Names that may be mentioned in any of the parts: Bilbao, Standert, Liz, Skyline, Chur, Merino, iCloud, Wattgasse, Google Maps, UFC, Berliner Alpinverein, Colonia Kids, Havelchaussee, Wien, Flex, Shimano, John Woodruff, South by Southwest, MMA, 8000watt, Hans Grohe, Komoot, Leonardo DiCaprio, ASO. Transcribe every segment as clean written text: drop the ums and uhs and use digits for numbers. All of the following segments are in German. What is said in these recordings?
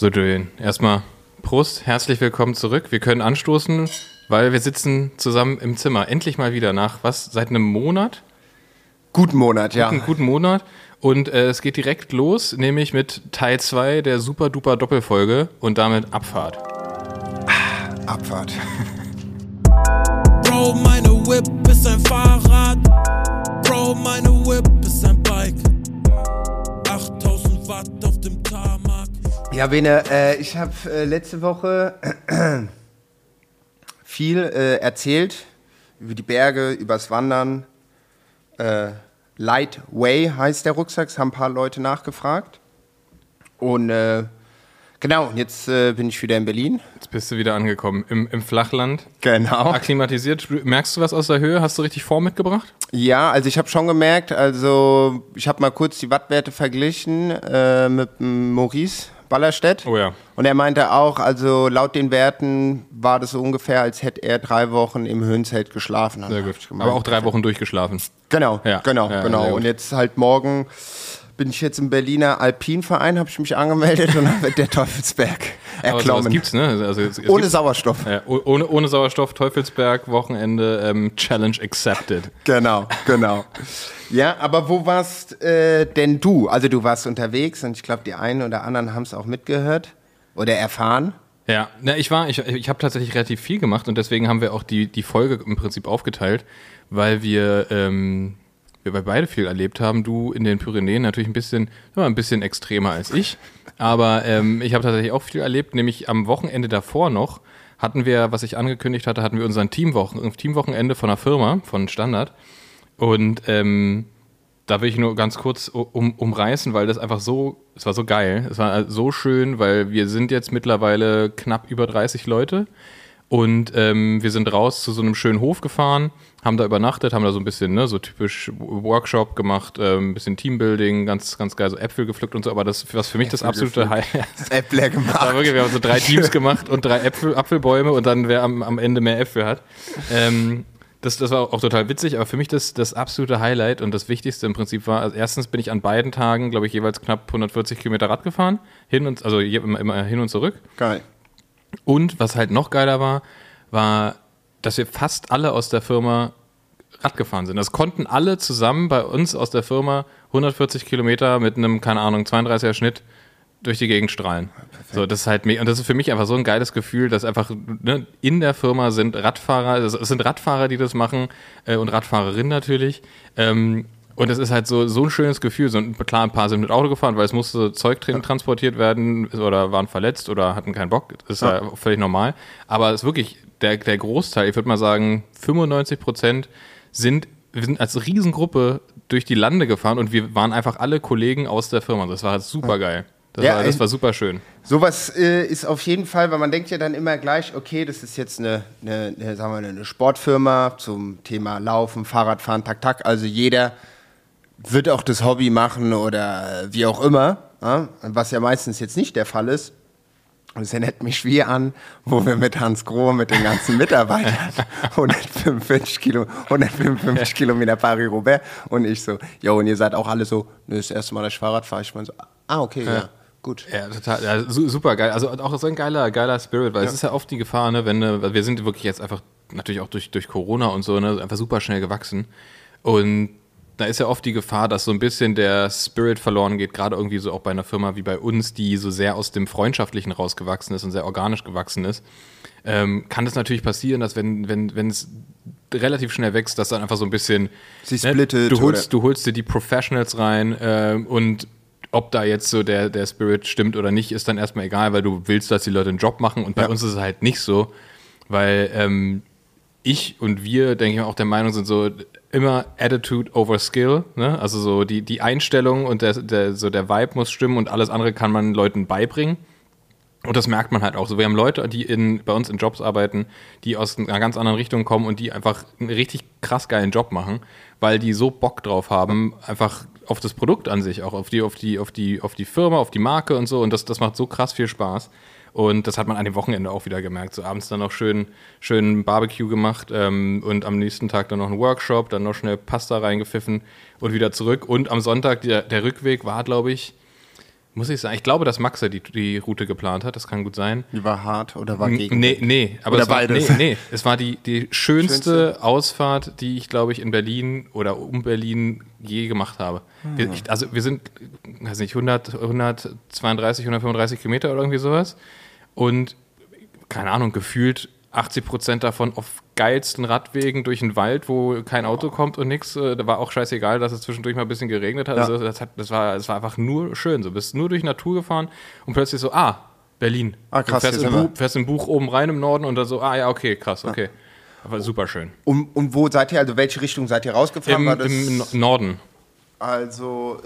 So, Dejan, erstmal Prost, herzlich willkommen zurück. Wir können anstoßen, weil wir sitzen zusammen im Zimmer. Endlich mal wieder nach, was, seit einem Monat? Guten Monat, ja. Guten Monat. Und es geht direkt los, nämlich mit Teil 2 der Super-Duper-Doppelfolge und damit Abfahrt. Ah, Abfahrt. Bro, meine Whip ist ein Fahrrad. Bro, meine Whip ist ein Bike. 8000 Watt auf dem Tarmac. Ja, Bene, ich habe letzte Woche viel erzählt über die Berge, übers Wandern. Lightway heißt der Rucksack, das haben ein paar Leute nachgefragt. Und genau, jetzt bin ich wieder in Berlin. Jetzt bist du wieder angekommen, im Flachland. Genau. Akklimatisiert. Merkst du was aus der Höhe? Hast du richtig Form mitgebracht? Ja, also ich habe schon gemerkt, also ich habe mal kurz die Wattwerte verglichen mit Maurice Ballerstedt. Oh ja. Und er meinte auch, also laut den Werten war das so ungefähr, als hätte er 3 Wochen im Höhenzelt geschlafen. Sehr gut. Aber auch 3 Wochen durchgeschlafen. Genau, ja. Genau. Und jetzt halt morgen bin ich jetzt im Berliner Alpinverein, habe ich mich angemeldet und dann wird der Teufelsberg erklommen. Aber sowas gibt's, ne? Also es ohne gibt's. Sauerstoff. Ja, ohne Sauerstoff, Teufelsberg, Wochenende, Challenge accepted. Genau. Ja, aber wo warst denn du? Also du warst unterwegs und ich glaube, die einen oder anderen haben es auch mitgehört oder erfahren. Ja, ich habe tatsächlich relativ viel gemacht und deswegen haben wir auch die Folge im Prinzip aufgeteilt, weil wir beide viel erlebt haben. Du in den Pyrenäen natürlich ein bisschen extremer als ich. Aber ich habe tatsächlich auch viel erlebt, nämlich am Wochenende davor noch hatten wir, was ich angekündigt hatte, hatten wir unseren Teamwochenende von einer Firma, von Standert. Und da will ich nur ganz kurz umreißen, weil das einfach so, es war so geil, es war so schön, weil wir sind jetzt mittlerweile knapp über 30 Leute. Und wir sind raus zu so einem schönen Hof gefahren, haben da übernachtet, haben da so ein bisschen, ne, so typisch Workshop gemacht, ein bisschen Teambuilding, ganz, ganz geil, so Äpfel gepflückt und so, aber das, was für mich das absolute Highlight. Äpfel gemacht. Ja, wirklich, wir haben so 3 Teams gemacht und 3 Apfelbäume und dann wer am Ende mehr Äpfel hat. Das war auch total witzig, aber für mich das absolute Highlight und das Wichtigste im Prinzip war, also erstens bin ich an beiden Tagen, glaube ich, jeweils knapp 140 Kilometer Rad gefahren, immer hin und zurück. Geil. Und was halt noch geiler war, dass wir fast alle aus der Firma Rad gefahren sind. Das konnten alle zusammen bei uns aus der Firma 140 Kilometer mit einem, keine Ahnung, 32er Schnitt durch die Gegend strahlen. Perfekt. So, das ist halt mega. Und das ist für mich einfach so ein geiles Gefühl, dass einfach, ne, in der Firma sind Radfahrer, es sind Radfahrer, die das machen und Radfahrerinnen natürlich. Und es ist halt so ein schönes Gefühl. So, klar, ein paar sind mit Auto gefahren, weil es musste Zeug transportiert werden oder waren verletzt oder hatten keinen Bock. Das ist ja völlig normal. Aber es ist wirklich der Großteil, ich würde mal sagen, 95% wir sind als Riesengruppe durch die Lande gefahren und wir waren einfach alle Kollegen aus der Firma. Das war halt super geil. Das war super schön. Sowas ist auf jeden Fall, weil man denkt ja dann immer gleich, okay, das ist jetzt eine Sportfirma zum Thema Laufen, Fahrradfahren, Tak. Also jeder wird auch das Hobby machen oder wie auch immer, ja? Was ja meistens jetzt nicht der Fall ist. Das erinnert mich wie an, wo wir mit Hans Groh, mit den ganzen Mitarbeitern 155 Kilometer Paris-Roubaix und ich so, jo, und ihr seid auch alle so, das erste Mal, dass ich Fahrrad fahre, ich meine so, ah, okay, ja. Gut. Ja, total, ja, super geil, also auch so ein geiler Spirit, weil es ist ja oft die Gefahr, ne, wenn, wir sind wirklich jetzt einfach, natürlich auch durch Corona und so, ne, einfach super schnell gewachsen und da ist ja oft die Gefahr, dass so ein bisschen der Spirit verloren geht, gerade irgendwie so auch bei einer Firma wie bei uns, die so sehr aus dem Freundschaftlichen rausgewachsen ist und sehr organisch gewachsen ist, kann das natürlich passieren, dass wenn es relativ schnell wächst, dass dann einfach so ein bisschen sie splittet, ne, du holst dir die Professionals rein und ob da jetzt so der Spirit stimmt oder nicht, ist dann erstmal egal, weil du willst, dass die Leute einen Job machen und bei uns ist es halt nicht so, weil ich und wir, denke ich mal, auch der Meinung sind so, immer Attitude over Skill, ne? Also so die Einstellung und der Vibe muss stimmen und alles andere kann man Leuten beibringen. Und das merkt man halt auch so. Wir haben Leute, die bei uns in Jobs arbeiten, die aus einer ganz anderen Richtung kommen und die einfach einen richtig krass geilen Job machen, weil die so Bock drauf haben, einfach auf das Produkt an sich, auch auf die Firma, auf die Marke und so. Und das macht so krass viel Spaß. Und das hat man an dem Wochenende auch wieder gemerkt. So abends dann noch schön Barbecue gemacht und am nächsten Tag dann noch einen Workshop, dann noch schnell Pasta reingepfiffen und wieder zurück. Und am Sonntag, der Rückweg war, glaube ich, Muss ich sagen, ich glaube, dass Maxe die Route geplant hat, das kann gut sein. Die war hart oder war gegen? Nee, aber es war die schönste Ausfahrt, die ich, glaube ich, in Berlin oder um Berlin je gemacht habe. Wir sind, weiß nicht, 132, 135 Kilometer oder irgendwie sowas und, keine Ahnung, gefühlt 80% davon auf geilsten Radwegen durch den Wald, wo kein Auto kommt und nix. Da war auch scheißegal, dass es zwischendurch mal ein bisschen geregnet hat. Ja. Also das war einfach nur schön. Du bist nur durch Natur gefahren und plötzlich so, Berlin. Krass. Du fährst im Buch oben rein im Norden und dann so, okay, krass, okay. Ja. Aber super schön. Und wo seid ihr, also welche Richtung seid ihr rausgefahren? Im Norden. Also,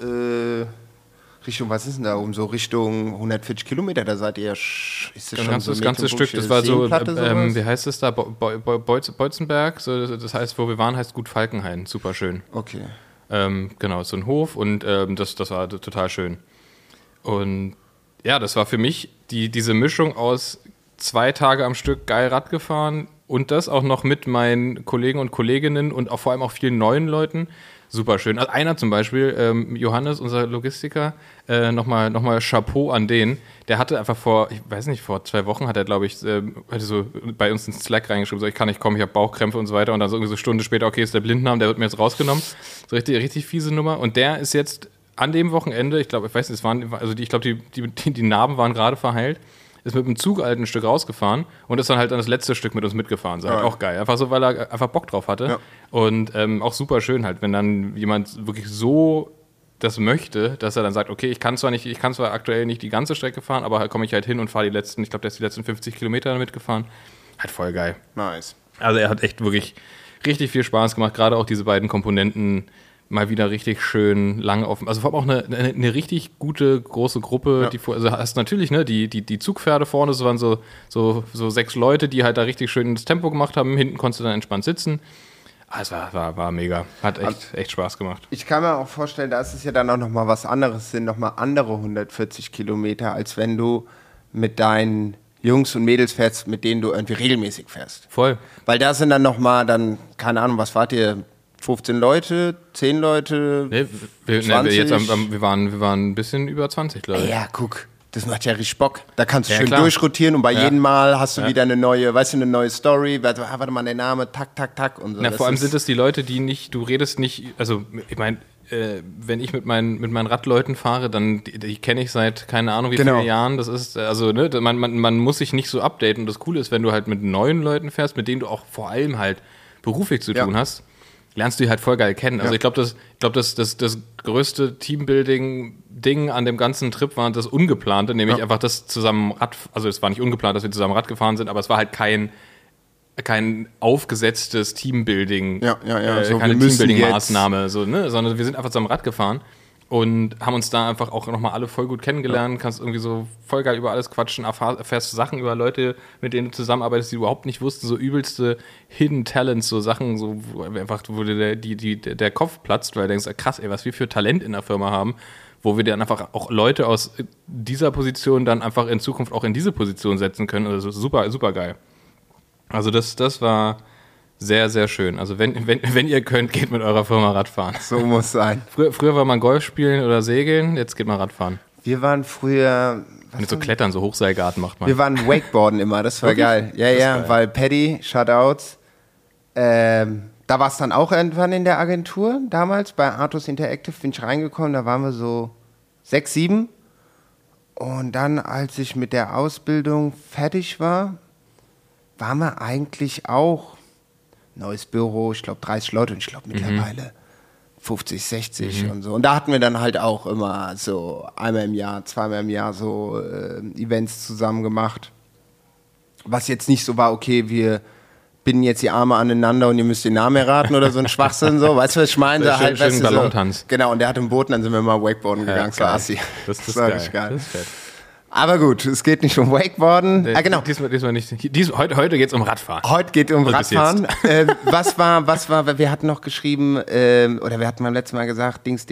Richtung, was ist denn da oben? So Richtung 140 Kilometer, da seid ihr. Ist das schon so das ganze Stück, das war so, wie heißt es da? Beutzenberg, so, das heißt, wo wir waren, heißt Gut Falkenhain, super schön. Okay. Genau, so ein Hof und das war total schön. Und ja, das war für mich diese Mischung aus 2 Tage am Stück geil Rad gefahren und das auch noch mit meinen Kollegen und Kolleginnen und auch vor allem auch vielen neuen Leuten. Super schön. Also einer zum Beispiel, Johannes, unser Logistiker, nochmal Chapeau an den. Der hatte einfach vor 2 Wochen hat er, glaube ich, so bei uns ins Slack reingeschrieben, so ich kann nicht kommen, ich habe Bauchkrämpfe und so weiter. Und dann so irgendwie so eine Stunde später, okay, ist der Blinddarm, der wird mir jetzt rausgenommen. So richtig, richtig fiese Nummer. Und der ist jetzt an dem Wochenende, die Narben waren gerade verheilt, ist mit dem Zug halt ein Stück rausgefahren und ist dann halt an das letzte Stück mit uns mitgefahren. Das ist halt auch geil. Einfach so, weil er einfach Bock drauf hatte. Ja. Und auch super schön halt, wenn dann jemand wirklich so das möchte, dass er dann sagt, okay, ich kann zwar aktuell nicht die ganze Strecke fahren, aber komme ich halt hin und fahre die letzten, ich glaube, der ist die letzten 50 Kilometer mitgefahren. Halt voll geil. Nice. Also er hat echt wirklich richtig viel Spaß gemacht, gerade auch diese beiden Komponenten mal wieder richtig schön lange offen. Also vor allem auch eine richtig gute, große Gruppe. Ja. Also hast natürlich die Zugpferde vorne, so waren so 6 Leute, die halt da richtig schön das Tempo gemacht haben. Hinten konntest du dann entspannt sitzen. Also war mega. Hat echt Spaß gemacht. Ich kann mir auch vorstellen, da ist es ja dann auch nochmal was anderes, sind nochmal andere 140 Kilometer, als wenn du mit deinen Jungs und Mädels fährst, mit denen du irgendwie regelmäßig fährst. Voll. Weil da sind dann nochmal, keine Ahnung, was wart ihr, 15 Leute, 10 Leute, 20. Wir waren ein bisschen über 20, glaube ich. Ja, guck, das macht ja richtig Bock. Da kannst du schön durchrotieren und bei jedem Mal hast du wieder eine neue Story. Warte mal, der Name, tak und so. Na, vor allem sind das die Leute, die nicht, du redest nicht, also ich meine, wenn ich mit meinen Radleuten fahre, dann die kenne ich seit keine Ahnung wie vielen Jahren. Das ist, also man muss sich nicht so updaten. Und das Coole ist, wenn du halt mit neuen Leuten fährst, mit denen du auch vor allem halt beruflich zu tun hast, lernst du die halt voll geil kennen. Also ich glaube, das größte Teambuilding-Ding an dem ganzen Trip war das Ungeplante, nämlich einfach das zusammen Rad, also es war nicht ungeplant, dass wir zusammen Rad gefahren sind, aber es war halt kein aufgesetztes Teambuilding, so, keine Teambuilding-Maßnahme, sondern wir sind einfach zusammen Rad gefahren und haben uns da einfach auch nochmal alle voll gut kennengelernt, kannst irgendwie so voll geil über alles quatschen, erfährst Sachen über Leute, mit denen du zusammenarbeitest, die du überhaupt nicht wussten, so übelste Hidden Talents, so Sachen, so wo einfach wo der Kopf platzt, weil du denkst, krass, ey, was wir für Talent in der Firma haben, wo wir dann einfach auch Leute aus dieser Position dann einfach in Zukunft auch in diese Position setzen können, also super, super geil. Also das war sehr, sehr schön. Also wenn ihr könnt, geht mit eurer Firma Radfahren. So muss sein. Früher war man Golf spielen oder segeln, jetzt geht man Radfahren. Wir waren früher... Mit so Klettern, so Hochseilgarten macht man. Wir waren Wakeboarden immer, das war wirklich? Geil. Ja, das geil. Weil Paddy, Shoutouts, da war es dann auch irgendwann in der Agentur damals, bei Artus Interactive bin ich reingekommen, da waren wir so 6, 7 und dann, als ich mit der Ausbildung fertig war, waren wir eigentlich auch neues Büro, ich glaube 30 Leute und ich glaube mittlerweile 50, 60 und so. Und da hatten wir dann halt auch immer so einmal im Jahr, zweimal im Jahr so Events zusammen gemacht. Was jetzt nicht so war, okay, wir binden jetzt die Arme aneinander und ihr müsst den Namen erraten oder so ein Schwachsinn, so, weißt du, was ich meine? So, halt, schönen Ballontanz. So, genau, und der hat im Boot, dann sind wir mal Wakeboarden gegangen, so assi. Das war richtig geil. Das ist fett. Aber gut, es geht nicht um Wakeboarden. Genau. Diesmal nicht. Heute geht es um Radfahren. Heute geht es um Radfahren. Wir hatten noch geschrieben, oder wir hatten beim letzten Mal gesagt, Dings.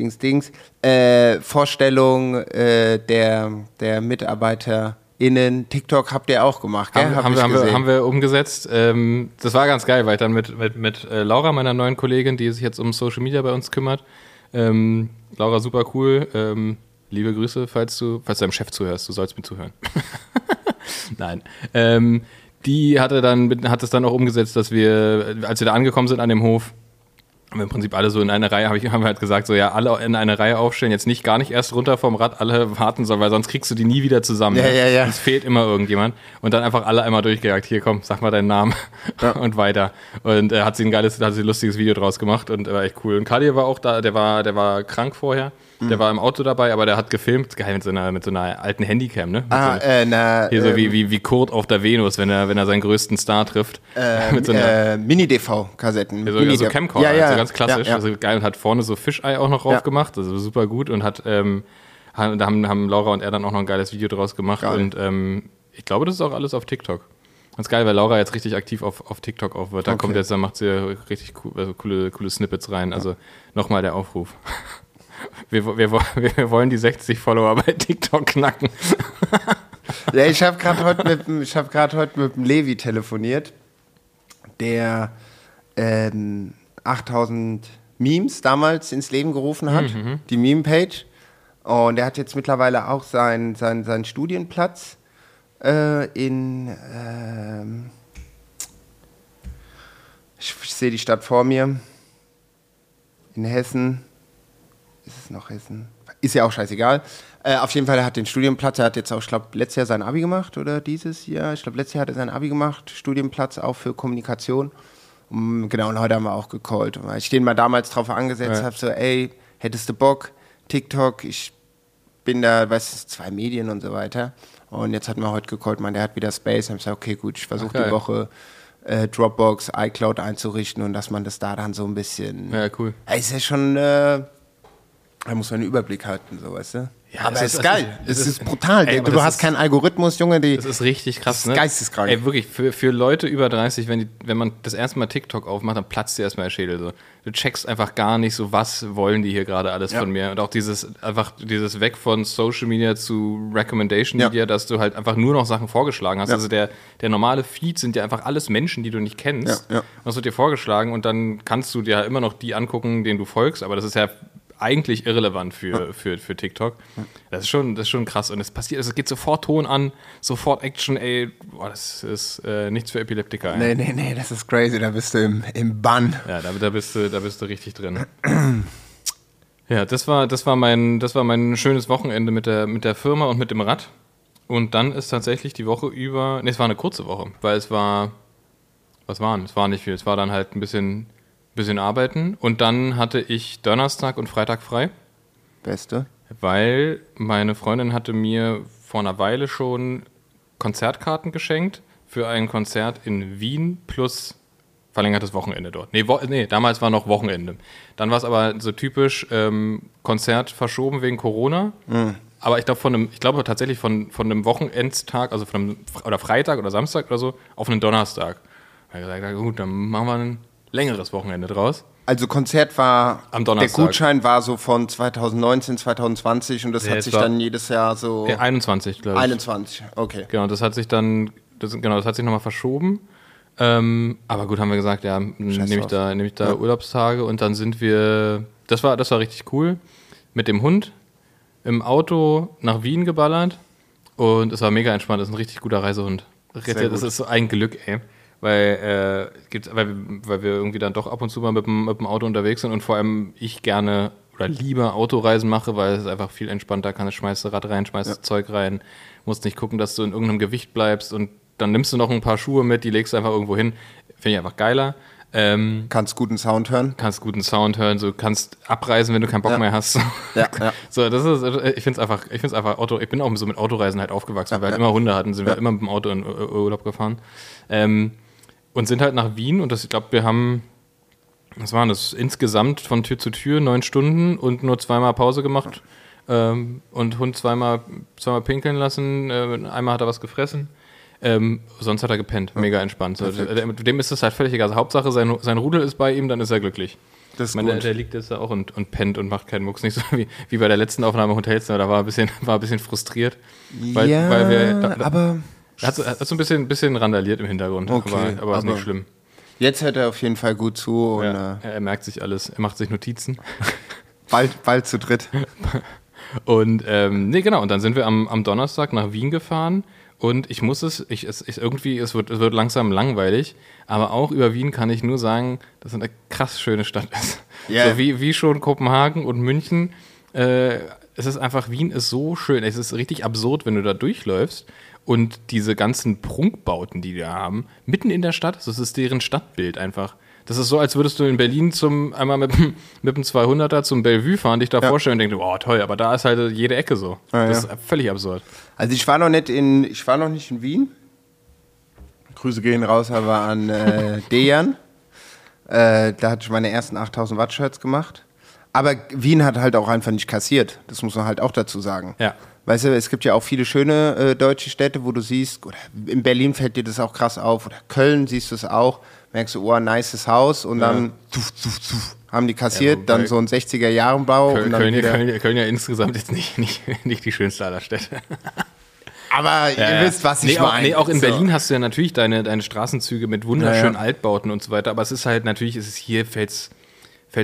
Vorstellung der MitarbeiterInnen. TikTok habt ihr auch gemacht, gell? Haben wir umgesetzt. Das war ganz geil, weil ich dann mit Laura, meiner neuen Kollegin, die sich jetzt um Social Media bei uns kümmert. Laura, super cool. Liebe Grüße, falls du deinem Chef zuhörst, du sollst mir zuhören. Nein. Die hat es dann auch umgesetzt, dass wir, als wir da angekommen sind an dem Hof, im Prinzip alle so in einer Reihe, haben wir halt gesagt, so ja, alle in einer Reihe aufstellen, jetzt nicht gar nicht erst runter vom Rad, alle warten sollen, weil sonst kriegst du die nie wieder zusammen. Ja. Es fehlt immer irgendjemand. Und dann einfach alle einmal durchgejagt, hier komm, sag mal deinen Namen und weiter. Und hat sie ein lustiges Video draus gemacht und war echt cool. Und Kadi war auch da, der war krank vorher. Der war im Auto dabei, aber der hat gefilmt, geil, mit so einer alten Handycam, ne? So wie Kurt auf der Venus, wenn er seinen größten Star trifft. Mit so einer Mini-DV-Kassetten. So Camcorder, also ganz klassisch. Ja. Also geil, und hat vorne so Fischei auch noch drauf gemacht, also super gut. Und haben Laura und er dann auch noch ein geiles Video draus gemacht. Geil. Und ich glaube, das ist auch alles auf TikTok. Ganz geil, weil Laura jetzt richtig aktiv auf TikTok auf wird. Da kommt jetzt, dann macht sie richtig coole Snippets rein. Ja. Also nochmal der Aufruf. Wir wollen die 60 Follower bei TikTok knacken. Ja, ich habe gerade heute mit dem Levi telefoniert, der 8000 Memes damals ins Leben gerufen hat, die Meme-Page. Und er hat jetzt mittlerweile auch seinen Studienplatz ich sehe die Stadt vor mir, in Hessen. Ist es noch Hessen? Ist ja auch scheißegal. Auf jeden Fall, er hat den Studienplatz, er hat jetzt auch, ich glaube, letztes Jahr sein Abi gemacht oder dieses Jahr. Ich glaube, letztes Jahr hat er sein Abi gemacht, Studienplatz auch für Kommunikation. Und, genau, und heute haben wir auch gecallt. Ich den mal damals drauf angesetzt, habe so, ey, hättest du Bock, TikTok, ich bin da, weißt du, 2 Medien und so weiter. Und jetzt hatten wir heute gecallt, man, der hat wieder Space. Und ich gesagt, okay, gut, ich versuche die Woche Dropbox, iCloud einzurichten und dass man das da dann so ein bisschen... Ja, cool. Ist ja schon... Da muss man einen Überblick halten, so, weißt du? Ja, aber es ist geil. Es ist brutal. Ey, du hast keinen Algorithmus, Junge. Das ist richtig krass, ne? Das ist geisteskrank. Ey, wirklich, für Leute über 30, wenn man das erste Mal TikTok aufmacht, dann platzt dir erstmal der Schädel. So. Du checkst einfach gar nicht so, was wollen die hier gerade alles von mir. Und auch dieses Weg von Social Media zu Recommendation Media, dass du halt einfach nur noch Sachen vorgeschlagen hast. Ja. Also der normale Feed sind ja einfach alles Menschen, die du nicht kennst. Ja. Und das wird dir vorgeschlagen und dann kannst du dir immer noch die angucken, denen du folgst. Aber das ist ja eigentlich irrelevant für TikTok. Das ist schon krass. Und es passiert, es geht sofort Ton an, sofort Action, ey, boah, das ist nichts für Epileptiker. Ey. Nee, das ist crazy, da bist du im Bann. Ja, da bist du richtig drin. Ja, das war mein schönes Wochenende mit der Firma und mit dem Rad. Und dann ist tatsächlich die Woche über, es war eine kurze Woche, weil es war nicht viel, es war dann halt ein bisschen arbeiten und dann hatte ich Donnerstag und Freitag frei. Beste. Weil meine Freundin hatte mir vor einer Weile schon Konzertkarten geschenkt für ein Konzert in Wien plus verlängertes Wochenende dort. Nee, damals war noch Wochenende. Dann war es aber so typisch Konzert verschoben wegen Corona. Mhm. Aber ich glaube tatsächlich von einem Wochenendtag, also von einem oder Freitag oder Samstag oder so, auf einen Donnerstag. Da habe ich gesagt, gut, dann machen wir einen längeres Wochenende draus. Also Konzert war am Donnerstag. Der Gutschein war so von 2019, 2020 und das hat sich dann jedes Jahr so... 21, glaube ich. 21, okay. Genau, das hat sich nochmal verschoben. Aber gut, haben wir gesagt, ja, nehme ich da Urlaubstage und dann sind wir... Das war richtig cool. Mit dem Hund im Auto nach Wien geballert und es war mega entspannt. Das ist ein richtig guter Reisehund. Das ist so ein Glück, ey. Weil wir irgendwie dann doch ab und zu mal mit dem Auto unterwegs sind und vor allem ich gerne oder lieber Autoreisen mache, weil es ist einfach viel entspannter, schmeißt du Rad rein, schmeißt das Zeug rein, musst nicht gucken, dass du in irgendeinem Gewicht bleibst und dann nimmst du noch ein paar Schuhe mit, die legst du einfach irgendwo hin. Finde ich einfach geiler. Kannst guten Sound hören, so kannst abreisen, wenn du keinen Bock mehr hast. Ja. So, ich finde es einfach Auto, ich bin auch so mit Autoreisen halt aufgewachsen, weil wir halt immer Hunde hatten, sind wir immer mit dem Auto in Urlaub gefahren. Und sind halt nach Wien und das, ich glaube, wir haben, was waren das, insgesamt von Tür zu Tür 9 Stunden und nur 2-mal Pause gemacht und Hund 2-mal pinkeln lassen, einmal hat er was gefressen, sonst hat er gepennt, mega entspannt. So, dem ist das halt völlig egal, also Hauptsache sein Rudel ist bei ihm, dann ist er glücklich. Das ist gut. Der liegt jetzt da auch und pennt und macht keinen Mucks, nicht so wie bei der letzten Aufnahme im Hotelzimmer, da war ein bisschen frustriert. Weil wir aber... Er hat so ein bisschen randaliert im Hintergrund, okay, aber ist nicht schlimm. Jetzt hört er auf jeden Fall gut zu. Und er merkt sich alles, er macht sich Notizen. Bald zu dritt. Und nee, genau, und dann sind wir am Donnerstag nach Wien gefahren. Und ich muss es wird langsam langweilig, aber auch über Wien kann ich nur sagen, dass es eine krass schöne Stadt ist. Yeah. So wie schon Kopenhagen und München. Es ist einfach, Wien ist so schön. Es ist richtig absurd, wenn du da durchläufst und diese ganzen Prunkbauten, die da haben, mitten in der Stadt, das ist deren Stadtbild einfach. Das ist so, als würdest du in Berlin einmal mit dem 200er zum Bellevue fahren, dich da vorstellen und denkst, oh toll, aber da ist halt jede Ecke so. Ah, das ist völlig absurd. Also ich war noch nicht in Wien. Grüße gehen raus aber an Dejan. Da hatte ich meine ersten 8000 Watt-Shirts gemacht. Aber Wien hat halt auch einfach nicht kassiert. Das muss man halt auch dazu sagen. Ja. Weißt du, es gibt ja auch viele schöne deutsche Städte, wo du siehst, oder in Berlin fällt dir das auch krass auf, oder Köln siehst du es auch, merkst du, oh, nices Haus, und dann haben die kassiert, dann so ein 60er-Jahren-Bau. Köln ja insgesamt jetzt nicht die schönste aller Städte. Aber ihr wisst, was ich meine. Auch in Berlin hast du ja natürlich deine Straßenzüge mit wunderschönen Altbauten und so weiter, aber es ist halt natürlich, hier fällt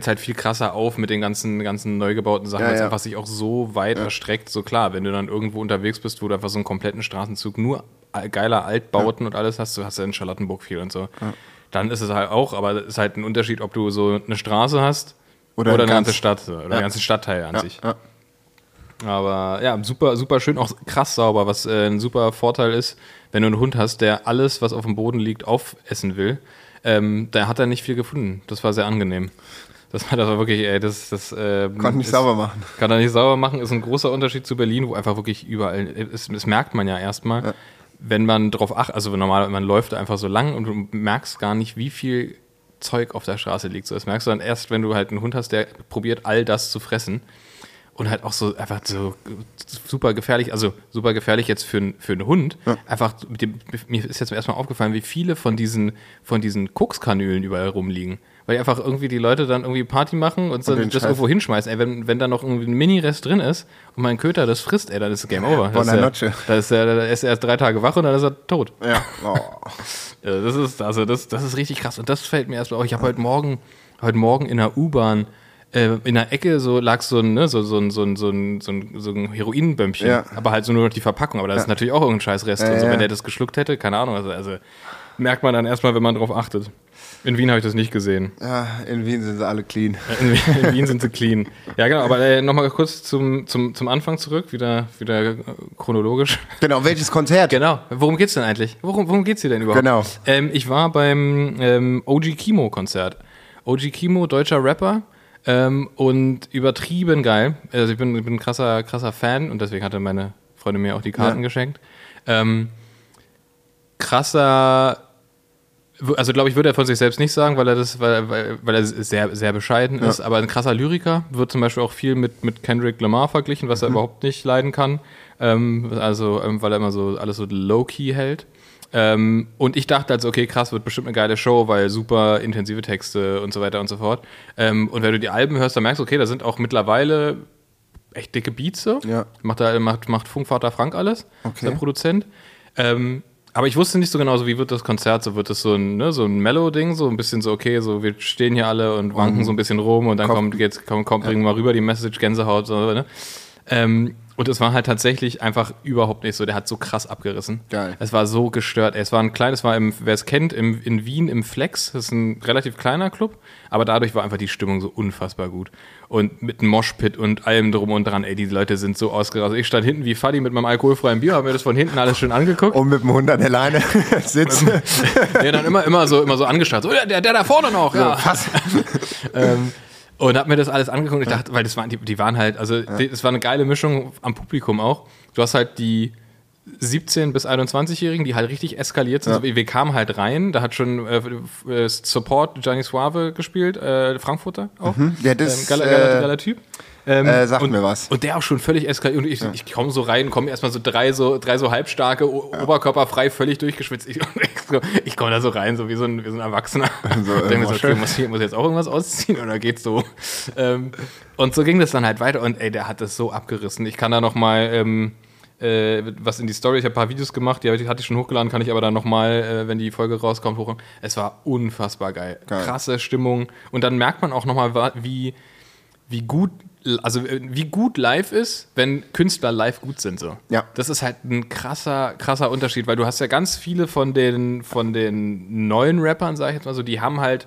halt viel krasser auf mit den ganzen neu gebauten Sachen, weil es einfach sich auch so weit erstreckt. So klar, wenn du dann irgendwo unterwegs bist, wo du einfach so einen kompletten Straßenzug nur geiler Altbauten und alles hast, du hast ja in Charlottenburg viel und so. Ja. Dann ist es halt auch, aber es ist halt ein Unterschied, ob du so eine Straße hast oder eine ganze Stadt oder einen ganzen Stadtteil an sich. Ja. Aber ja, super, super schön, auch krass sauber, was ein super Vorteil ist, wenn du einen Hund hast, der alles, was auf dem Boden liegt, aufessen will. Da hat er nicht viel gefunden. Das war sehr angenehm. Das war wirklich, ey, kann er nicht sauber machen, ist ein großer Unterschied zu Berlin, wo einfach wirklich überall, das merkt man ja erstmal, wenn man drauf achtet, also normal, man läuft einfach so lang und du merkst gar nicht, wie viel Zeug auf der Straße liegt. So, das merkst du dann erst, wenn du halt einen Hund hast, der probiert, all das zu fressen. Und halt auch so einfach so super gefährlich jetzt für einen Hund. Ja. Einfach, mir ist jetzt erstmal aufgefallen, wie viele von diesen Kokskanülen überall rumliegen. Weil einfach irgendwie die Leute dann irgendwie Party machen und dann das irgendwo hinschmeißen. Ey, wenn da noch irgendwie ein Mini-Rest drin ist und mein Köter das frisst, ey, dann ist Game Over. Da ist er erst 3 Tage wach und dann ist er tot. Ja. Oh. Das ist richtig krass. Und das fällt mir erstmal auf. Ich habe heute Morgen in der U-Bahn in der Ecke so lag so ein Heroinbömmchen, aber halt so nur noch die Verpackung, aber da ist natürlich auch irgendein Scheißrest. Ja, wenn der das geschluckt hätte, keine Ahnung, also merkt man dann erstmal, wenn man drauf achtet. In Wien habe ich das nicht gesehen. Ja, in Wien sind sie alle clean. In Wien sind sie clean. Ja, genau, aber nochmal kurz zum Anfang zurück, wieder chronologisch. Genau, welches Konzert? Genau, worum geht's denn eigentlich? Worum geht's hier denn überhaupt? Genau. Ich war beim OG Keemo Konzert. OG Keemo, deutscher Rapper. Und übertrieben geil. Also ich bin ein krasser Fan und deswegen hatte meine Freundin mir auch die Karten geschenkt. Also glaube ich, würde er von sich selbst nicht sagen, weil er sehr, sehr bescheiden ist, aber ein krasser Lyriker, wird zum Beispiel auch viel mit Kendrick Lamar verglichen, was er überhaupt nicht leiden kann. Weil er immer so alles so low-key hält. Und ich dachte also, okay, krass, wird bestimmt eine geile Show, weil super intensive Texte und so weiter und so fort. Und wenn du die Alben hörst, dann merkst du, okay, da sind auch mittlerweile echt dicke Beats so. Ja. Macht Funkvater Frank alles, okay. Der Produzent. Aber ich wusste nicht so genau, so wie wird das Konzert, so wird das so ein Mellow-Ding, so ein bisschen so, okay, so wir stehen hier alle und wanken so ein bisschen rum und dann kommt bringen wir mal rüber die Message, Gänsehaut, so, ne? Und es war halt tatsächlich einfach überhaupt nicht so. Der hat so krass abgerissen. Geil. Es war so gestört. Es war ein kleines, wer es kennt, in Wien im Flex. Das ist ein relativ kleiner Club. Aber dadurch war einfach die Stimmung so unfassbar gut. Und mit einem Moshpit und allem drum und dran. Ey, die Leute sind so ausgerastet. Ich stand hinten wie Paddy mit meinem alkoholfreien Bier, habe mir das von hinten alles schön angeguckt. Und mit dem Hund an der Leine sitzen. Ja, dann immer so angestarrt. So, der da vorne noch. Ja, krass. Und hab mir das alles angeguckt und ich dachte, weil das waren, die waren halt, also es war eine geile Mischung am Publikum auch. Du hast halt die 17- bis 21-Jährigen, die halt richtig eskaliert sind. Ja. Also, wir kamen halt rein, da hat schon Support Gianni Suave gespielt, Frankfurter auch. Mhm. Ja, das ist geiler Typ. Sag mir was. Und der auch schon völlig eskaliert. Und ich komme so rein, kommen erstmal so drei so halbstarke, oberkörperfrei, völlig durchgeschwitzt. Ich komme da so rein, so wie so ein Erwachsener. Also, ich denke mir so, okay, muss ich jetzt auch irgendwas ausziehen oder geht's so? Und so ging das dann halt weiter. Und ey, der hat das so abgerissen. Ich kann da nochmal was in die Story, ich habe ein paar Videos gemacht, die hatte ich schon hochgeladen, kann ich aber dann nochmal, wenn die Folge rauskommt, hochkommen. Es war unfassbar geil. Krasse Stimmung. Und dann merkt man auch nochmal, wie gut also wie gut live ist, wenn Künstler live gut sind. So. Ja. Das ist halt ein krasser Unterschied, weil du hast ja ganz viele von den neuen Rappern, sag ich jetzt mal so, die haben halt,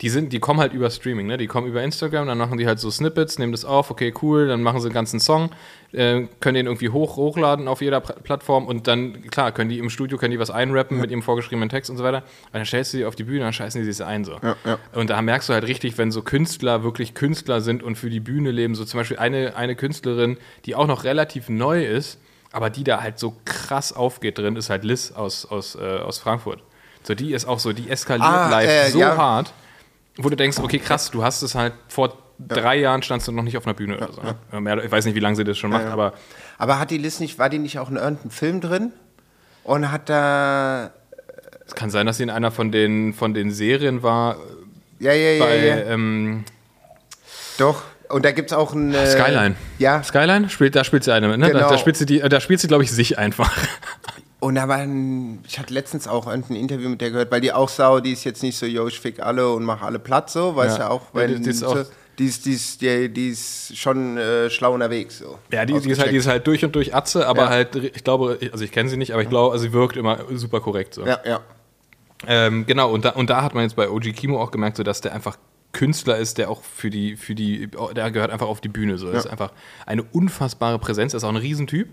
die kommen halt über Streaming, ne? Die kommen über Instagram, dann machen die halt so Snippets, nehmen das auf, okay, cool, dann machen sie einen ganzen Song, können den irgendwie hochladen auf jeder Plattform und dann, klar, können die im Studio, was einrappen mit ihrem vorgeschriebenen Text und so weiter. Und dann stellst du die auf die Bühne, dann scheißen die sich ein, so. Ja, ja. Und da merkst du halt richtig, wenn so Künstler wirklich Künstler sind und für die Bühne leben, so zum Beispiel eine Künstlerin, die auch noch relativ neu ist, aber die da halt so krass aufgeht drin, ist halt Liz aus Frankfurt. So, die ist auch so, die eskaliert live so hart, wo du denkst, okay, krass, du hast es halt vor 3 Jahren standst du noch nicht auf einer Bühne oder so. Ja. Ich weiß nicht, wie lange sie das schon macht, aber... Aber hat die Liz nicht, war die nicht auch in irgendeinem Film drin? Und hat da... Es kann sein, dass sie in einer von den Serien war. Ja. Doch, und da gibt's auch ein... Skyline. Ja. Skyline, da spielt sie eine mit, ne? Genau. Da spielt sie, glaube ich, sich einfach. Und da war ich hatte letztens auch ein Interview mit der gehört, weil die auch die ist jetzt nicht so, yo, ich fick alle und mach alle platt, so, weißt ja auch, weil die ist schon schlau unterwegs, so. Ja, die ist halt durch und durch Atze, aber halt, ich glaube, also ich kenne sie nicht, aber ich glaube, also sie wirkt immer super korrekt, so. Ja. Genau, und da hat man jetzt bei OG Keemo auch gemerkt, so, dass der einfach Künstler ist, der auch für die, der gehört einfach auf die Bühne, so. Ja. Das ist einfach eine unfassbare Präsenz, das ist auch ein Riesentyp,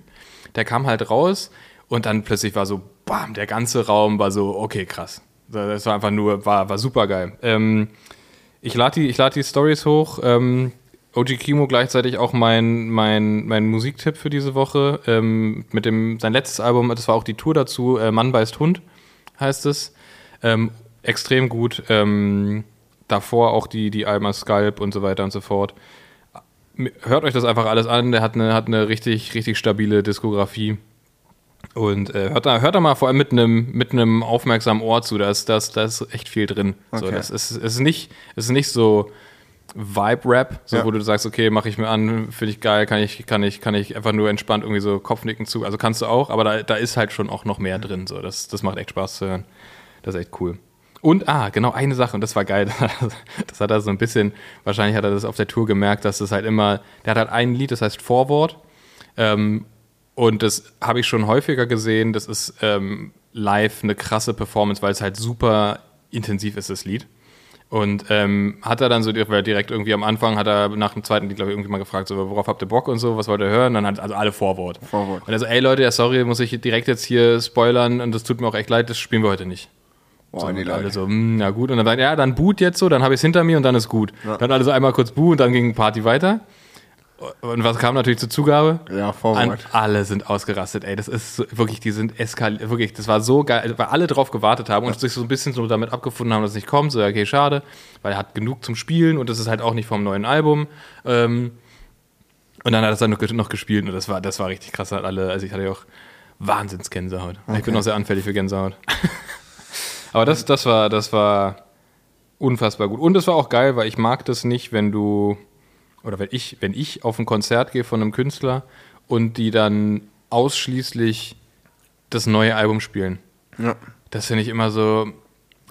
der kam halt raus. Und dann plötzlich war so, bam, der ganze Raum war so, okay, krass. Das war einfach nur, war super geil. Ich lade die Stories hoch. OG Keemo gleichzeitig auch mein Musiktipp für diese Woche. Mit sein letztes Album, das war auch die Tour dazu, Mann beißt Hund heißt es. Extrem gut. Davor auch die Alma Skalp und so weiter und so fort. Hört euch das einfach alles an. Der hat eine richtig, richtig stabile Diskografie. Und hört da mal vor allem mit einem aufmerksamen Ohr zu, da ist echt viel drin. Okay. So, es ist nicht so Vibe-Rap, so, wo du sagst, okay, mache ich mir an, finde ich geil, kann ich einfach nur entspannt irgendwie so Kopfnicken zu. Also kannst du auch, aber da ist halt schon auch noch mehr drin. So. Das macht echt Spaß zu hören. Das ist echt cool. Und, genau, eine Sache, und das war geil, das hat er so ein bisschen, wahrscheinlich hat er das auf der Tour gemerkt, dass das halt immer, der hat halt ein Lied, das heißt Vorwort, und das habe ich schon häufiger gesehen, das ist live eine krasse Performance, weil es halt super intensiv ist, das Lied. Und hat er dann so direkt irgendwie am Anfang, hat er nach dem zweiten Lied, glaube ich, irgendwie mal gefragt, so, worauf habt ihr Bock und so, was wollt ihr hören? Dann hat also alle Vorwort. Und er so, ey Leute, ja sorry, muss ich direkt jetzt hier spoilern und das tut mir auch echt leid, das spielen wir heute nicht. So, und alle so, na gut. Und dann sagt er, ja, dann boot jetzt so, dann habe ich es hinter mir und dann ist gut. Ja. Dann alle so einmal kurz boot und dann ging Party weiter. Und was kam natürlich zur Zugabe? Ja, Vorwort. Alle sind ausgerastet, ey. Das ist so, wirklich, die sind eskaliert. Wirklich, das war so geil, weil alle drauf gewartet haben und sich so ein bisschen so damit abgefunden haben, dass es nicht kommt. So, okay, schade, weil er hat genug zum Spielen und das ist halt auch nicht vom neuen Album. Und dann hat er es dann noch gespielt und das war richtig krass. Halt alle, also ich hatte ja auch Wahnsinnsgänsehaut. Okay. Ich bin auch sehr anfällig für Gänsehaut. Aber das war unfassbar gut. Und das war auch geil, weil ich mag das nicht, wenn ich auf ein Konzert gehe von einem Künstler und die dann ausschließlich das neue Album spielen. Ja. Das finde ich immer so,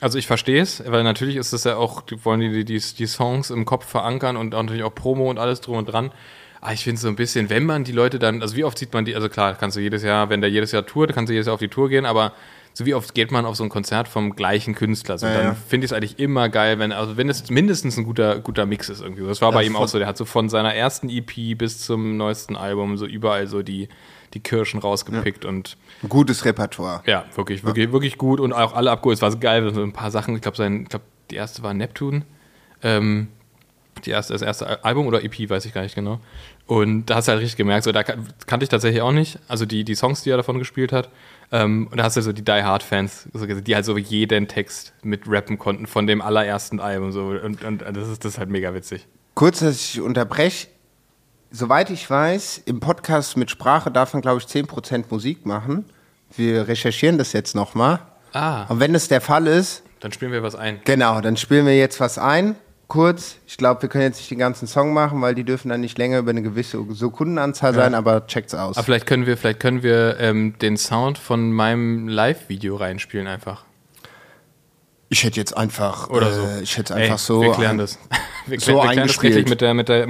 also ich verstehe es, weil natürlich ist das ja auch, wollen die Songs im Kopf verankern und natürlich auch Promo und alles drum und dran. Aber ich finde es so ein bisschen, wenn man die Leute dann, also wie oft sieht man die, also klar, kannst du wenn der jedes Jahr tourt, kannst du jedes Jahr auf die Tour gehen, aber so wie oft geht man auf so ein Konzert vom gleichen Künstler. So, dann finde ich es eigentlich immer geil, wenn es mindestens ein guter Mix ist irgendwie. Das war bei ihm auch so. Der hat so von seiner ersten EP bis zum neuesten Album so überall so die Kirschen rausgepickt. Und ein gutes Repertoire. Ja, wirklich gut und auch alle abgeholt. Es war so geil, so ein paar Sachen. Ich glaube, die erste war Neptune. Das erste Album oder EP, weiß ich gar nicht genau. Und da hast du halt richtig gemerkt, so, da kannte ich tatsächlich auch nicht, also die Songs, die er davon gespielt hat. Und da hast du so die Die Hard Fans, die halt so jeden Text mit rappen konnten von dem allerersten Album. So. Und das ist halt mega witzig. Kurz, dass ich unterbreche. Soweit ich weiß, im Podcast mit Sprache darf man, glaube ich, 10% Musik machen. Wir recherchieren das jetzt nochmal. Und wenn das der Fall ist... Dann spielen wir was ein. Genau, dann spielen wir jetzt was ein. Kurz, ich glaube, wir können jetzt nicht den ganzen Song machen, weil die dürfen dann nicht länger über eine gewisse Sekundenanzahl sein, aber checkt's aus. Aber vielleicht können wir den Sound von meinem Live-Video reinspielen einfach. Ich hätte jetzt einfach so. Wir klären das. wir klären das richtig mit der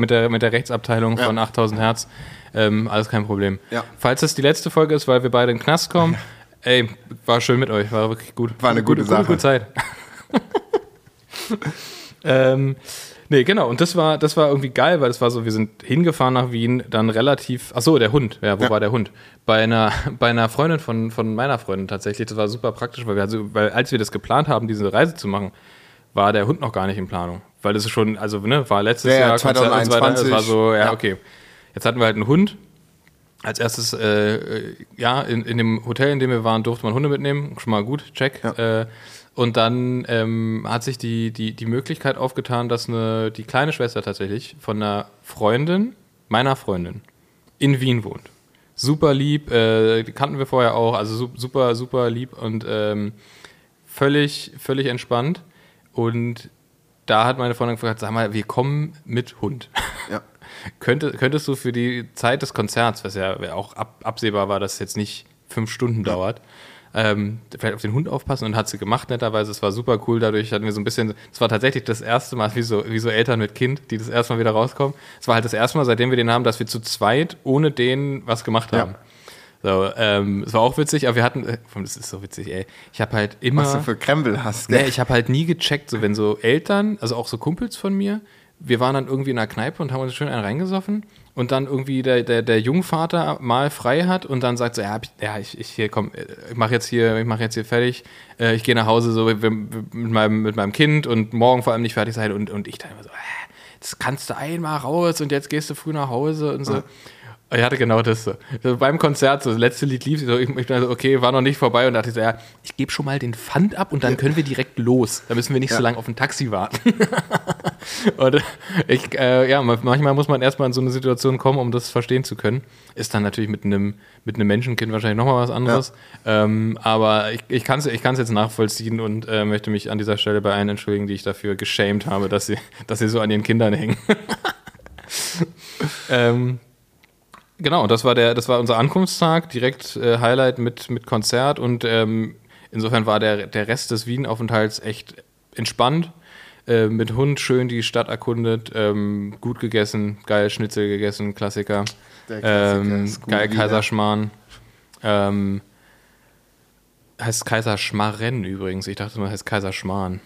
Rechtsabteilung von 8000 Hertz. Alles kein Problem. Ja. Falls das die letzte Folge ist, weil wir beide in den Knast kommen, ey, war schön mit euch, war wirklich gut. War eine gute Sache. Gute Zeit. Nee, genau, und das war irgendwie geil, weil das war so, wir sind hingefahren nach Wien, dann relativ, achso, der Hund, ja, wo war der Hund? Bei einer Freundin von meiner Freundin tatsächlich, das war super praktisch, weil als wir das geplant haben, diese Reise zu machen, war der Hund noch gar nicht in Planung, weil das ist schon, also, ne, war letztes Jahr, 2021, war so, okay, jetzt hatten wir halt einen Hund, als erstes, in dem Hotel, in dem wir waren, durfte man Hunde mitnehmen, schon mal gut, check, und dann hat sich die Möglichkeit aufgetan, dass die kleine Schwester tatsächlich von einer Freundin, meiner Freundin, in Wien wohnt. Super lieb, die kannten wir vorher auch, also super, super lieb und völlig, völlig entspannt. Und da hat meine Freundin gefragt, sag mal, wir kommen mit Hund. Ja. Könntest du für die Zeit des Konzerts, was ja auch absehbar war, dass es jetzt nicht 5 Stunden dauert, vielleicht auf den Hund aufpassen, und hat sie gemacht, netterweise. Es war super cool, dadurch hatten wir so ein bisschen, es war tatsächlich das erste Mal, wie so Eltern mit Kind, die das erste Mal wieder rauskommen. Es war halt das erste Mal, seitdem wir den haben, dass wir zu zweit ohne den was gemacht haben. So, es war auch witzig, aber wir hatten, das ist so witzig, ey. Ich habe halt immer... Was du für Krempel hast, gell? Nee, ich habe halt nie gecheckt, so wenn so Eltern, also auch so Kumpels von mir, wir waren dann irgendwie in einer Kneipe und haben uns schön einen reingesoffen. Und dann irgendwie der Jungvater mal frei hat und dann sagt so, ich mach jetzt hier fertig, ich gehe nach Hause so mit meinem Kind und morgen vor allem nicht fertig sein. Und ich dann immer so, das kannst du einmal raus und jetzt gehst du früh nach Hause und so. Ja. Ich hatte genau das so. Also beim Konzert, so das letzte Lied lief, so, ich bin so, okay, war noch nicht vorbei, und dachte ich so, ich gebe schon mal den Pfand ab und dann können wir direkt los. Da müssen wir nicht so lange auf ein Taxi warten. Und manchmal muss man erstmal in so eine Situation kommen, um das verstehen zu können. Ist dann natürlich mit einem Menschenkind wahrscheinlich nochmal was anderes. Ja. Aber ich kann es jetzt nachvollziehen und möchte mich an dieser Stelle bei allen entschuldigen, die ich dafür geschämt habe, dass sie so an ihren Kindern hängen. Genau, das war unser Ankunftstag, direkt Highlight mit Konzert, und insofern war der Rest des Wien-Aufenthalts echt entspannt, mit Hund schön die Stadt erkundet, gut gegessen, geil Schnitzel gegessen, Klassiker, der Klassiker ist gut, geil Kaiserschmarrn, heißt Kaiserschmarrn übrigens, ich dachte, man heißt Kaiserschmarrn.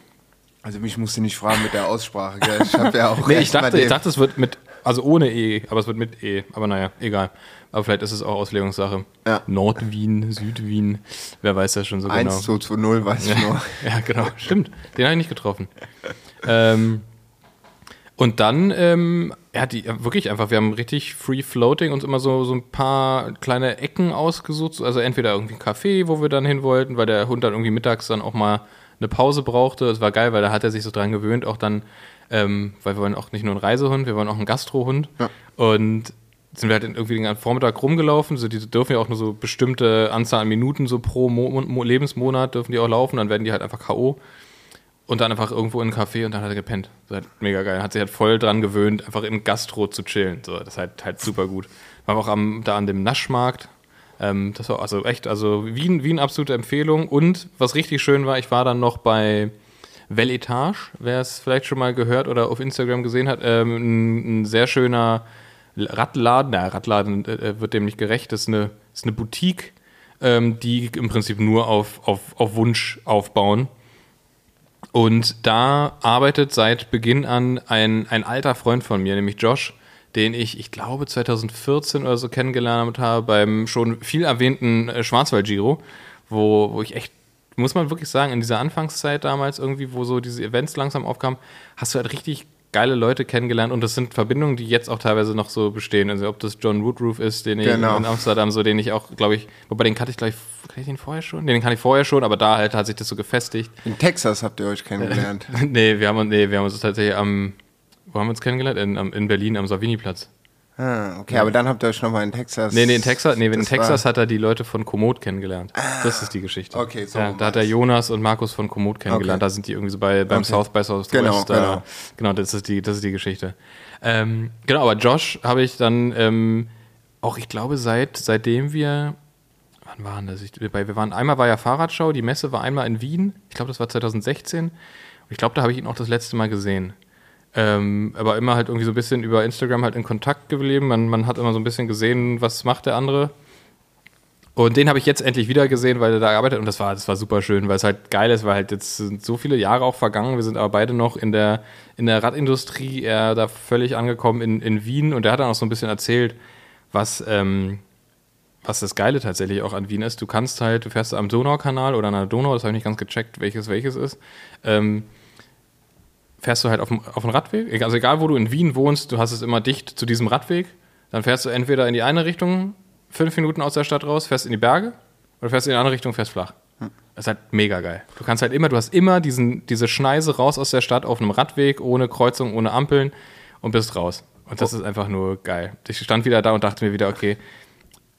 Also mich musst du nicht fragen mit der Aussprache, gell? Ich habe ja auch... Nee, ich dachte, es wird mit... Also ohne E, aber es wird mit E. Aber naja, egal. Aber vielleicht ist es auch Auslegungssache. Ja. Nordwien, Südwien, wer weiß das schon so genau. 1:0 weiß ich noch. Ja, genau, stimmt. Den habe ich nicht getroffen. Und dann, wirklich einfach, wir haben richtig Free-Floating uns immer so ein paar kleine Ecken ausgesucht. Also entweder irgendwie ein Café, wo wir dann hin wollten, weil der Hund dann irgendwie mittags dann auch mal eine Pause brauchte. Es war geil, weil da hat er sich so dran gewöhnt, auch dann... weil wir wollen auch nicht nur einen Reisehund, wir wollen auch einen Gastrohund. Ja. Und sind wir halt irgendwie den ganzen Vormittag rumgelaufen. Also die dürfen ja auch nur so bestimmte Anzahl an Minuten so pro Lebensmonat dürfen die auch laufen. Dann werden die halt einfach K.O. Und dann einfach irgendwo in einen Café, und dann hat er gepennt. Das ist halt mega geil. Hat sich halt voll dran gewöhnt, einfach im Gastro zu chillen. So, das ist halt super gut. Wir waren auch an dem Naschmarkt. Das war also echt, Wien absolute Empfehlung. Und was richtig schön war, ich war dann noch bei... Welletage, wer es vielleicht schon mal gehört oder auf Instagram gesehen hat, ein sehr schöner Radladen, wird dem nicht gerecht, das ist eine Boutique, die im Prinzip nur auf Wunsch aufbauen. Und da arbeitet seit Beginn an ein alter Freund von mir, nämlich Josh, den ich glaube 2014 oder so kennengelernt habe beim schon viel erwähnten Schwarzwald-Giro, wo ich echt, muss man wirklich sagen, in dieser Anfangszeit damals irgendwie, wo so diese Events langsam aufkamen, hast du halt richtig geile Leute kennengelernt, und das sind Verbindungen, die jetzt auch teilweise noch so bestehen. Also ob das John Woodruff ist, den ich in Amsterdam, so den ich auch, glaube ich, wobei den kannte ich gleich, den kannte ich vorher schon, aber da halt hat sich das so gefestigt. In Texas habt ihr euch kennengelernt. Wir haben uns tatsächlich wo haben wir uns kennengelernt? In Berlin am Savini-Platz. Ah, okay, aber dann habt ihr euch nochmal in Texas... In Texas hat er die Leute von Komoot kennengelernt. Das ist die Geschichte. Okay, so da hat er Jonas und Markus von Komoot kennengelernt. Okay. Da sind die irgendwie so beim South by Southwest. Genau, das ist die Geschichte. Genau, aber Josh habe ich dann auch, ich glaube, seitdem wir... Wann waren das? Einmal war ja Fahrradschau, die Messe war einmal in Wien. Ich glaube, das war 2016. Und ich glaube, da habe ich ihn auch das letzte Mal gesehen. Aber immer halt irgendwie so ein bisschen über Instagram halt in Kontakt geblieben. Man hat immer so ein bisschen gesehen, was macht der andere. Und den habe ich jetzt endlich wieder gesehen, weil er da arbeitet. Und das war super schön, weil es halt geil ist, weil halt jetzt sind so viele Jahre auch vergangen. Wir sind aber beide noch in der Radindustrie, er da völlig angekommen in Wien. Und er hat dann auch so ein bisschen erzählt, was das Geile tatsächlich auch an Wien ist. Du kannst halt, du fährst am Donaukanal oder an der Donau, das habe ich nicht ganz gecheckt, welches ist, fährst du halt auf dem Radweg. Also egal, wo du in Wien wohnst, du hast es immer dicht zu diesem Radweg. Dann fährst du entweder in die eine Richtung 5 Minuten aus der Stadt raus, fährst in die Berge, oder fährst in die andere Richtung, fährst flach. Das ist halt mega geil. Du kannst halt immer, du hast immer diese Schneise raus aus der Stadt auf einem Radweg, ohne Kreuzung, ohne Ampeln und bist raus. Und das ist einfach nur geil. Ich stand wieder da und dachte mir wieder, okay,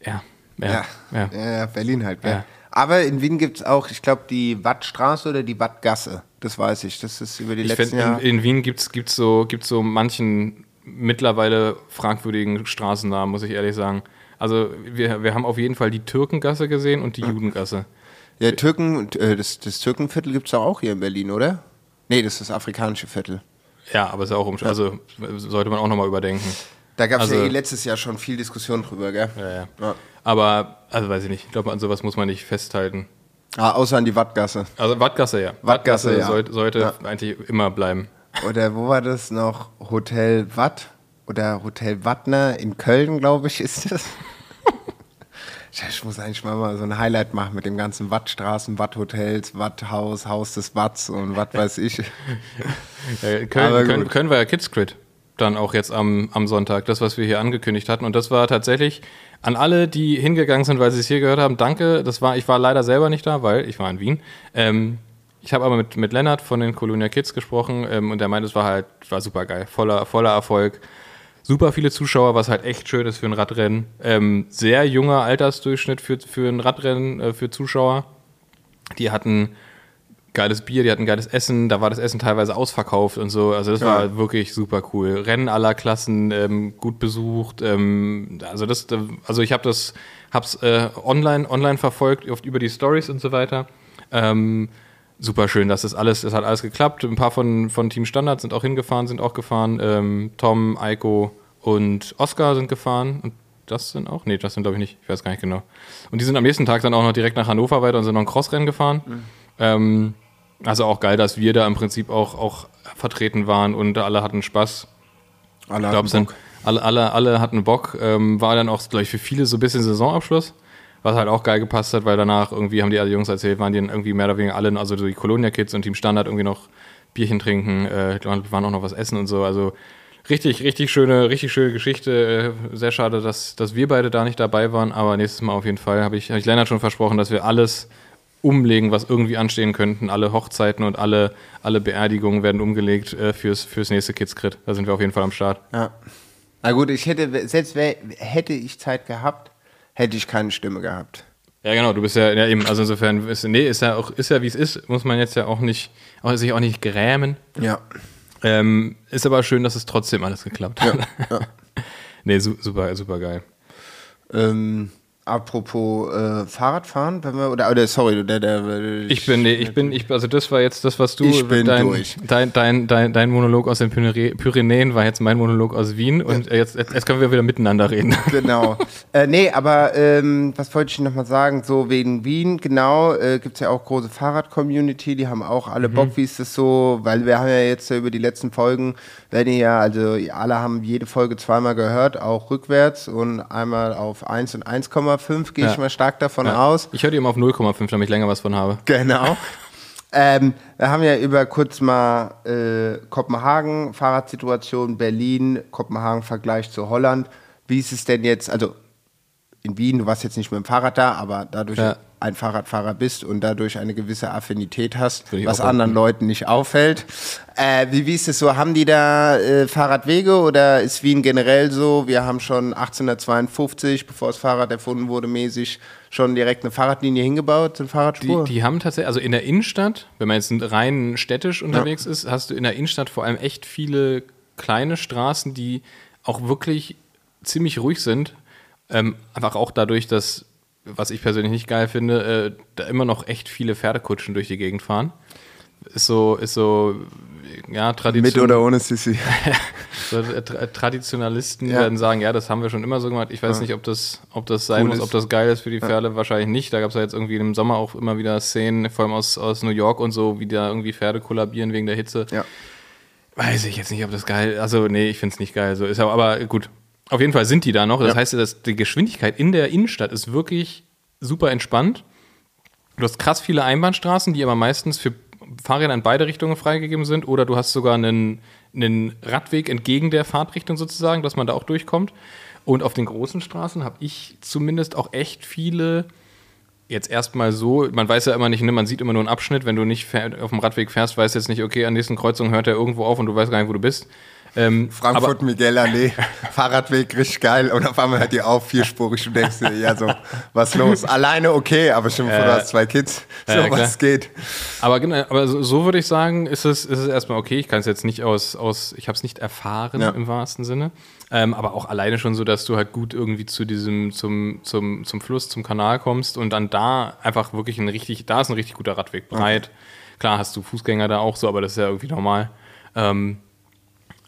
ja, Berlin halt. Ja. Ja. Aber in Wien gibt es auch, ich glaube, die Wattstraße oder die Wattgasse. Das weiß ich. Das ist über die letzten Jahre. In Wien gibt's so manchen mittlerweile fragwürdigen Straßennamen, muss ich ehrlich sagen. Also wir haben auf jeden Fall die Türkengasse gesehen und die Judengasse. Ja, das Türkenviertel gibt es auch hier in Berlin, oder? Nee, das ist das afrikanische Viertel. Ja, aber ist auch also sollte man auch nochmal überdenken. Da gab es letztes Jahr schon viel Diskussion drüber, gell? Ja. Aber, also weiß ich nicht, ich glaube, an sowas muss man nicht festhalten. Außer an die Wattgasse. Also Wattgasse, ja. Wattgasse ja. Sollte eigentlich immer bleiben. Oder wo war das noch? Hotel Watt? Oder Hotel Wattner in Köln, glaube ich, ist das. Ich muss eigentlich mal so ein Highlight machen mit dem ganzen Wattstraßen, Watthotels, Watthaus, Haus des Watts und was weiß ich. Köln war ja Kidscrit dann auch jetzt am Sonntag, das, was wir hier angekündigt hatten. Und das war tatsächlich an alle, die hingegangen sind, weil sie es hier gehört haben, danke. Ich war leider selber nicht da, weil ich war in Wien. Ich habe aber mit Lennart von den Colonia Kids gesprochen und der meinte, es war super geil, voller Erfolg. Super viele Zuschauer, was halt echt schön ist für ein Radrennen. Sehr junger Altersdurchschnitt für ein Radrennen, für Zuschauer. Die hatten geiles Bier, die hatten geiles Essen. Da war das Essen teilweise ausverkauft und so. Also das war wirklich super cool. Rennen aller Klassen, gut besucht. Also ich hab's online verfolgt, oft über die Stories und so weiter. Super schön, das hat alles geklappt. Ein paar von Team Standard sind auch hingefahren, sind auch gefahren. Tom, Eiko und Oskar sind gefahren. Und das sind auch? Nee, das sind glaube ich nicht. Ich weiß gar nicht genau. Und die sind am nächsten Tag dann auch noch direkt nach Hannover weiter und sind noch ein Crossrennen gefahren. Mhm. Also auch geil, dass wir da im Prinzip auch vertreten waren und alle hatten Spaß. Alle hatten Bock. War dann auch, glaube ich, für viele so ein bisschen Saisonabschluss. Was halt auch geil gepasst hat, weil danach irgendwie haben die alle Jungs erzählt, waren die dann irgendwie mehr oder weniger alle, also so die Colonia Kids und Team Standard irgendwie noch Bierchen trinken, waren auch noch was essen und so. Also richtig schöne Geschichte. Sehr schade, dass wir beide da nicht dabei waren, aber nächstes Mal auf jeden Fall habe ich Lennart schon versprochen, dass wir alles umlegen, was irgendwie anstehen könnten. Alle Hochzeiten und alle Beerdigungen werden umgelegt fürs nächste Kids-Crit. Da sind wir auf jeden Fall am Start. Ja. Na gut, hätte ich Zeit gehabt, hätte ich keine Stimme gehabt. Ja, genau, du bist ja eben, also insofern, ist ja wie es ist, muss man jetzt ja sich auch nicht grämen. Ja. Ist aber schön, dass es trotzdem alles geklappt hat. Ja. Nee, super, super geil. Apropos Fahrradfahren, wenn wir, also das war jetzt das, was du, dein Monolog aus den Pyrenäen war jetzt mein Monolog aus Wien und jetzt können wir wieder miteinander reden. Genau. Was wollte ich nochmal sagen, so wegen Wien, genau, gibt es ja auch große Fahrrad-Community, die haben auch alle Bock, wie ist das so, weil wir haben ja jetzt über die letzten Folgen, alle haben jede Folge zweimal gehört, auch rückwärts und einmal auf 1 und 1,5 gehe ich mal stark davon aus. Ich höre die immer auf 0,5, damit ich länger was von habe. Genau. Wir haben ja über kurz mal Kopenhagen, Fahrradsituation, Berlin, Kopenhagen, Vergleich zu Holland. Wie ist es denn jetzt, also in Wien, du warst jetzt nicht mit dem Fahrrad da, aber dadurch ein Fahrradfahrer bist und dadurch eine gewisse Affinität hast, was anderen Leuten nicht auffällt. Wie ist es so, haben die da Fahrradwege oder ist Wien generell so, wir haben schon 1852, bevor das Fahrrad erfunden wurde, mäßig schon direkt eine Fahrradlinie hingebaut, so eine Fahrradspur? Die haben tatsächlich, also in der Innenstadt, wenn man jetzt rein städtisch unterwegs ist, hast du in der Innenstadt vor allem echt viele kleine Straßen, die auch wirklich ziemlich ruhig sind. Einfach auch dadurch, dass, was ich persönlich nicht geil finde, da immer noch echt viele Pferdekutschen durch die Gegend fahren. Ist so ja, Tradition. Mit oder ohne Sissi. Traditionalisten werden sagen, ja, das haben wir schon immer so gemacht. Ich weiß nicht, ob das sein muss, ob das geil ist für die Pferde. Wahrscheinlich nicht. Da gab es ja jetzt irgendwie im Sommer auch immer wieder Szenen, vor allem aus New York und so, wie da irgendwie Pferde kollabieren wegen der Hitze. Ja. Weiß ich jetzt nicht, ob das geil ist. Also, nee, ich finde es nicht geil. So ist aber gut. Auf jeden Fall sind die da noch. Das heißt, dass die Geschwindigkeit in der Innenstadt ist wirklich super entspannt. Du hast krass viele Einbahnstraßen, die aber meistens für Fahrräder in beide Richtungen freigegeben sind, oder du hast sogar einen Radweg entgegen der Fahrtrichtung sozusagen, dass man da auch durchkommt. Und auf den großen Straßen habe ich zumindest auch echt viele, jetzt erstmal so, man weiß ja immer nicht, ne, man sieht immer nur einen Abschnitt, wenn du nicht auf dem Radweg fährst, weißt jetzt nicht, okay, an der nächsten Kreuzung hört er irgendwo auf und du weißt gar nicht, wo du bist. Frankfurt, Miguel Allee, Fahrradweg, richtig geil. Und auf einmal hört die auf, vierspurig. Und denkst dir, ja, so, was los? Alleine okay, aber stimmt, du hast zwei Kids, so was geht. Aber genau, aber so würde ich sagen, ist es erstmal okay. Ich kann es jetzt nicht ich habe es nicht erfahren im wahrsten Sinne. Aber auch alleine schon so, dass du halt gut irgendwie zu diesem, zum Fluss, zum Kanal kommst und dann da einfach wirklich da ist ein richtig guter Radweg, breit. Okay. Klar hast du Fußgänger da auch so, aber das ist ja irgendwie normal.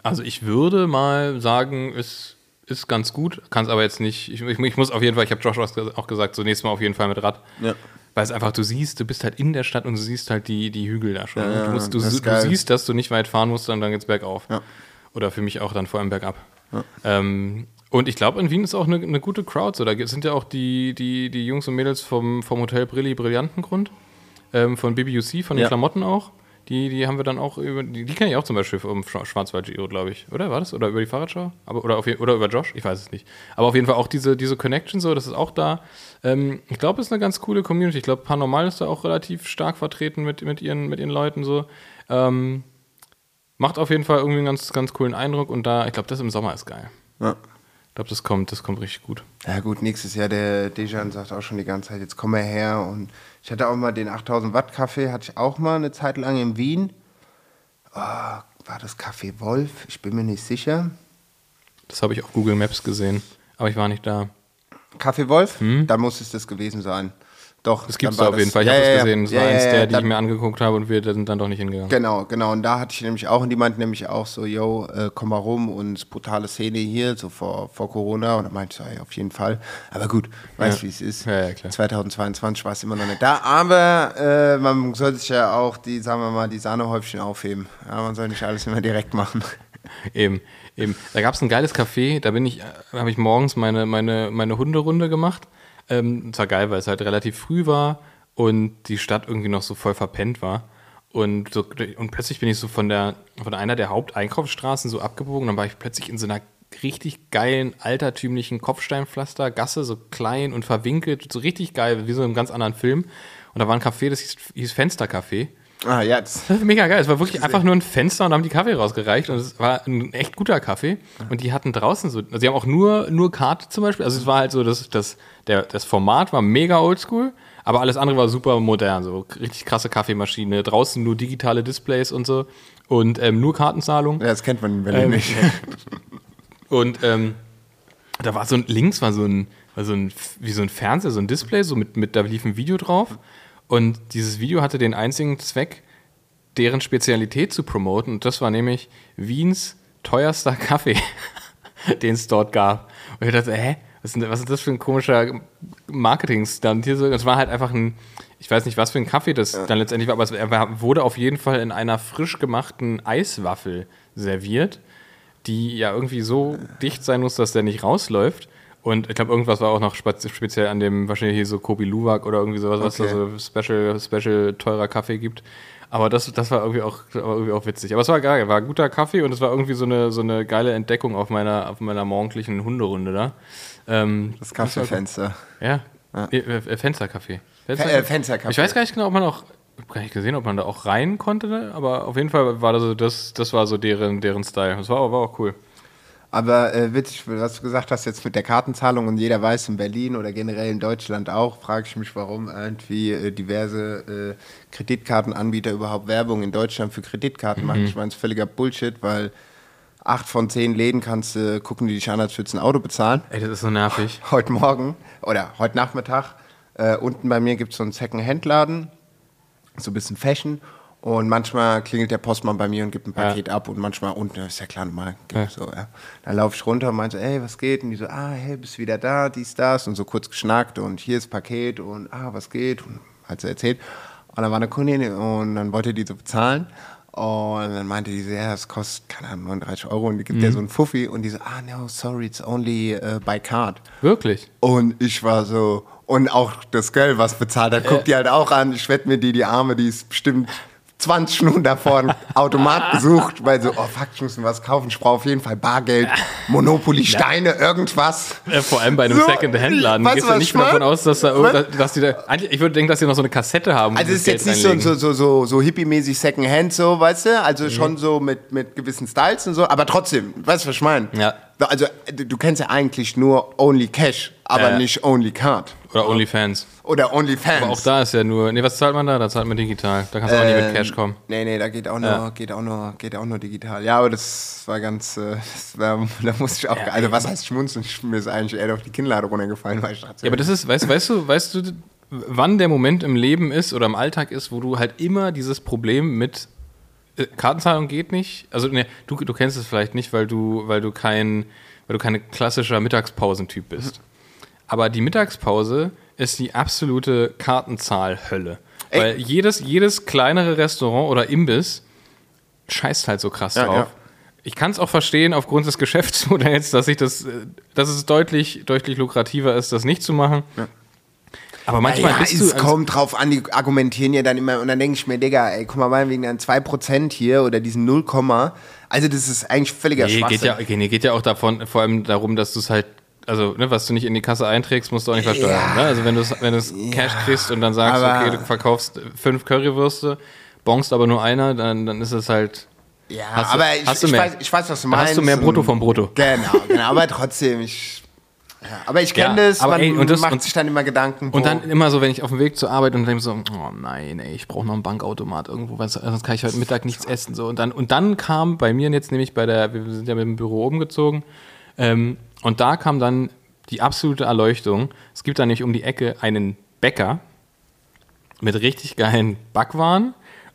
Also ich würde mal sagen, es ist ganz gut, kann es aber jetzt nicht, ich muss auf jeden Fall, ich habe Josh auch gesagt, so nächstes Mal auf jeden Fall mit Rad. Ja. Weil es einfach, du bist halt in der Stadt und du siehst halt die Hügel da schon. Ja, du siehst, dass du nicht weit fahren musst, dann geht's bergauf. Ja. Oder für mich auch dann vor allem bergab. Ja. Und ich glaube, in Wien ist auch eine gute Crowd. So, da sind ja auch die Jungs und Mädels vom Hotel Brilli Brillantengrund, von BBUC, von den Klamotten auch. Die haben wir dann auch die kenne ich auch zum Beispiel vom Schwarzwald-Giro, glaube ich. Oder war das? Oder über die Fahrradschau? Oder über Josh? Ich weiß es nicht. Aber auf jeden Fall auch diese Connection so, das ist auch da. Ich glaube, es ist eine ganz coole Community. Ich glaube, Paranormal ist da auch relativ stark vertreten mit ihren Leuten so. Macht auf jeden Fall irgendwie einen ganz, ganz coolen Eindruck. Und da, ich glaube, das im Sommer ist geil. Ja. Ich glaube, das kommt richtig gut. Ja gut, nächstes Jahr, der Dejan sagt auch schon die ganze Zeit, jetzt komm mal her. Und ich hatte auch mal den 8000-Watt-Kaffee, hatte ich auch mal eine Zeit lang in Wien. Oh, war das Café Wolf? Ich bin mir nicht sicher. Das habe ich auf Google Maps gesehen, aber ich war nicht da. Café Wolf? Dann muss es das gewesen sein. Doch, das gibt es da auf jeden Fall. Ich habe das gesehen. Das war eins der, die ich mir angeguckt habe, und wir sind dann doch nicht hingegangen. Genau. Und da hatte ich nämlich auch, und die meinten nämlich auch so, yo, komm mal rum und brutale Szene hier, so vor Corona. Und da meinte ich so, ey, auf jeden Fall. Aber gut, weißt wie es ist. Ja, klar. 2022 war es immer noch nicht da. Aber man sollte sich ja auch die Sahnehäubchen aufheben. Ja, man soll nicht alles immer direkt machen. Eben. Da gab es ein geiles Café. Da habe ich morgens meine Hunderunde gemacht. Es war geil, weil es halt relativ früh war und die Stadt irgendwie noch so voll verpennt war. Und plötzlich bin ich so von einer der Haupteinkaufsstraßen so abgebogen. Dann war ich plötzlich in so einer richtig geilen, altertümlichen Kopfsteinpflastergasse, so klein und verwinkelt, so richtig geil, wie so in einem ganz anderen Film. Und da war ein Café, das hieß Fenstercaffé. Ah, ja. Das war mega geil. Es war wirklich einfach nur ein Fenster und haben die Kaffee rausgereicht. Und es war ein echt guter Kaffee. Und die hatten draußen so, also die haben auch nur Karte zum Beispiel. Also es war halt so, das Format war mega oldschool, aber alles andere war super modern. So richtig krasse Kaffeemaschine, draußen nur digitale Displays und so. Und nur Kartenzahlung. Ja, das kennt man in Berlin nicht. Und da war so ein, links war so ein wie so ein Fernseher, so ein Display, so mit da lief ein Video drauf. Und dieses Video hatte den einzigen Zweck, deren Spezialität zu promoten. Und das war nämlich Wiens teuerster Kaffee, den es dort gab. Und ich dachte, was ist das für ein komischer Marketing-Stunt hier? Das war halt einfach ich weiß nicht, was für ein Kaffee das dann letztendlich war, aber er wurde auf jeden Fall in einer frisch gemachten Eiswaffel serviert, die ja irgendwie so dicht sein muss, dass der nicht rausläuft. Und ich glaube, irgendwas war auch noch speziell an dem, wahrscheinlich hier so Kobi Luwak oder irgendwie sowas, was da so special teurer Kaffee gibt. Aber das war irgendwie auch witzig. Aber es war geil, war ein guter Kaffee und es war irgendwie so eine geile Entdeckung auf meiner morgendlichen Hunderunde da. Das Kaffeefenster. Ja. Fensterkaffee. Fensterkaffee. Ich weiß gar nicht genau, ob man da auch rein konnte, aber auf jeden Fall war das war so deren Style. Das war auch cool. Aber witzig, was du gesagt hast jetzt mit der Kartenzahlung, und jeder weiß in Berlin oder generell in Deutschland auch, frage ich mich, warum irgendwie diverse Kreditkartenanbieter überhaupt Werbung in Deutschland für Kreditkarten machen. Ich meine, es ist völliger Bullshit, weil 8 von 10 Läden kannst du gucken, die dich an, als würdest du ein Auto bezahlen. Ey, das ist so nervig. Heute Morgen oder heute Nachmittag, unten bei mir gibt es so einen Second-Hand-Laden, so ein bisschen Fashion. Und manchmal klingelt der Postmann bei mir und gibt ein Paket ab und manchmal unten, ist ja klar, normal. So, ja. Dann laufe ich runter und meinte, so, ey, was geht? Und die so, ah, hey, bist wieder da, dies, das. Und so kurz geschnackt und hier ist Paket und ah, was geht? Und hat sie erzählt. Und dann war eine Kundin und dann wollte die so bezahlen. Und dann meinte die so, ja, das kostet, keine Ahnung, 39 € und die gibt der so einen Fuffi. Und die so, ah, no, sorry, it's only by card. Wirklich? Und ich war so, und auch das Girl, was bezahlt hat, guckt die halt auch an. Ich wette mir die Arme, die ist bestimmt 20 Minuten davor einen Automat gesucht, weil so, oh fuck, ich muss mir was kaufen, ich brauche auf jeden Fall Bargeld, Monopoly, Steine, irgendwas. Vor allem bei einem so, Second-Hand-Laden, gehst du nicht davon aus, dass da dass die da, ich würde denken, dass die noch so eine Kassette haben. Also es ist Geld jetzt nicht reinlegen. so hippie-mäßig Second-Hand, so, weißt du, also schon so mit gewissen Styles und so, aber trotzdem, weißt du, was ich meine? Ja. Also du kennst ja eigentlich nur Only Cash, aber nicht Only Card. Oder OnlyFans. Oder OnlyFans. Aber auch da ist ja nur, nee, was zahlt man da? Da zahlt man digital. Da kannst du auch nicht mit Cash kommen. Nee, da geht auch nur digital. Ja, aber das war ganz, da musste ich auch, also was heißt schmunzeln? Mir ist eigentlich eher auf die Kinnlade runtergefallen, weil ich dachte. Ja, aber das ist, weißt du, wann der Moment im Leben ist oder im Alltag ist, wo du halt immer dieses Problem mit Kartenzahlung geht nicht? Also, nee, du kennst es vielleicht nicht, weil du kein klassischer Mittagspausentyp bist. Aber die Mittagspause ist die absolute Kartenzahl-Hölle. Weil jedes kleinere Restaurant oder Imbiss scheißt halt so krass drauf. Ja. Ich kann es auch verstehen, aufgrund des Geschäftsmodells, dass es deutlich lukrativer ist, das nicht zu machen. Ja. Aber manchmal bist du... Es kommt drauf an, die argumentieren ja dann immer. Und dann denke ich mir, Digga, ey, guck mal, meinetwegen an 2% hier oder diesen 0, also das ist eigentlich völliger Schwachsinn. Geht ja auch davon, vor allem darum, dass du es halt... Also, ne, was du nicht in die Kasse einträgst, musst du auch nicht versteuern. Ja. Ne? Also, wenn du es Cash kriegst und dann sagst, aber okay, du verkaufst 5 Currywürste, bongst aber nur einer, dann ist es halt... Ja, ich weiß, was du meinst. Hast du mehr Brutto vom Brutto. Genau, aber trotzdem, ich kenne das, man macht sich dann immer Gedanken. Und dann immer so, wenn ich auf dem Weg zur Arbeit und denke so, oh nein, ey, ich brauche noch einen Bankautomat irgendwo, weil sonst kann ich heute Mittag nichts essen. So. Und dann kam bei mir jetzt nämlich wir sind ja mit dem Büro umgezogen, und da kam dann die absolute Erleuchtung. Es gibt da nämlich um die Ecke einen Bäcker mit richtig geilen Backwaren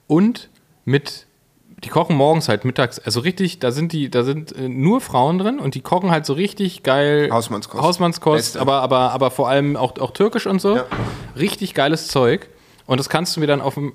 und die kochen morgens halt mittags, also richtig, da sind nur Frauen drin und die kochen halt so richtig geil Hausmannskost, aber vor allem auch türkisch und so. Ja. Richtig geiles Zeug. Und das kannst du mir dann auf dem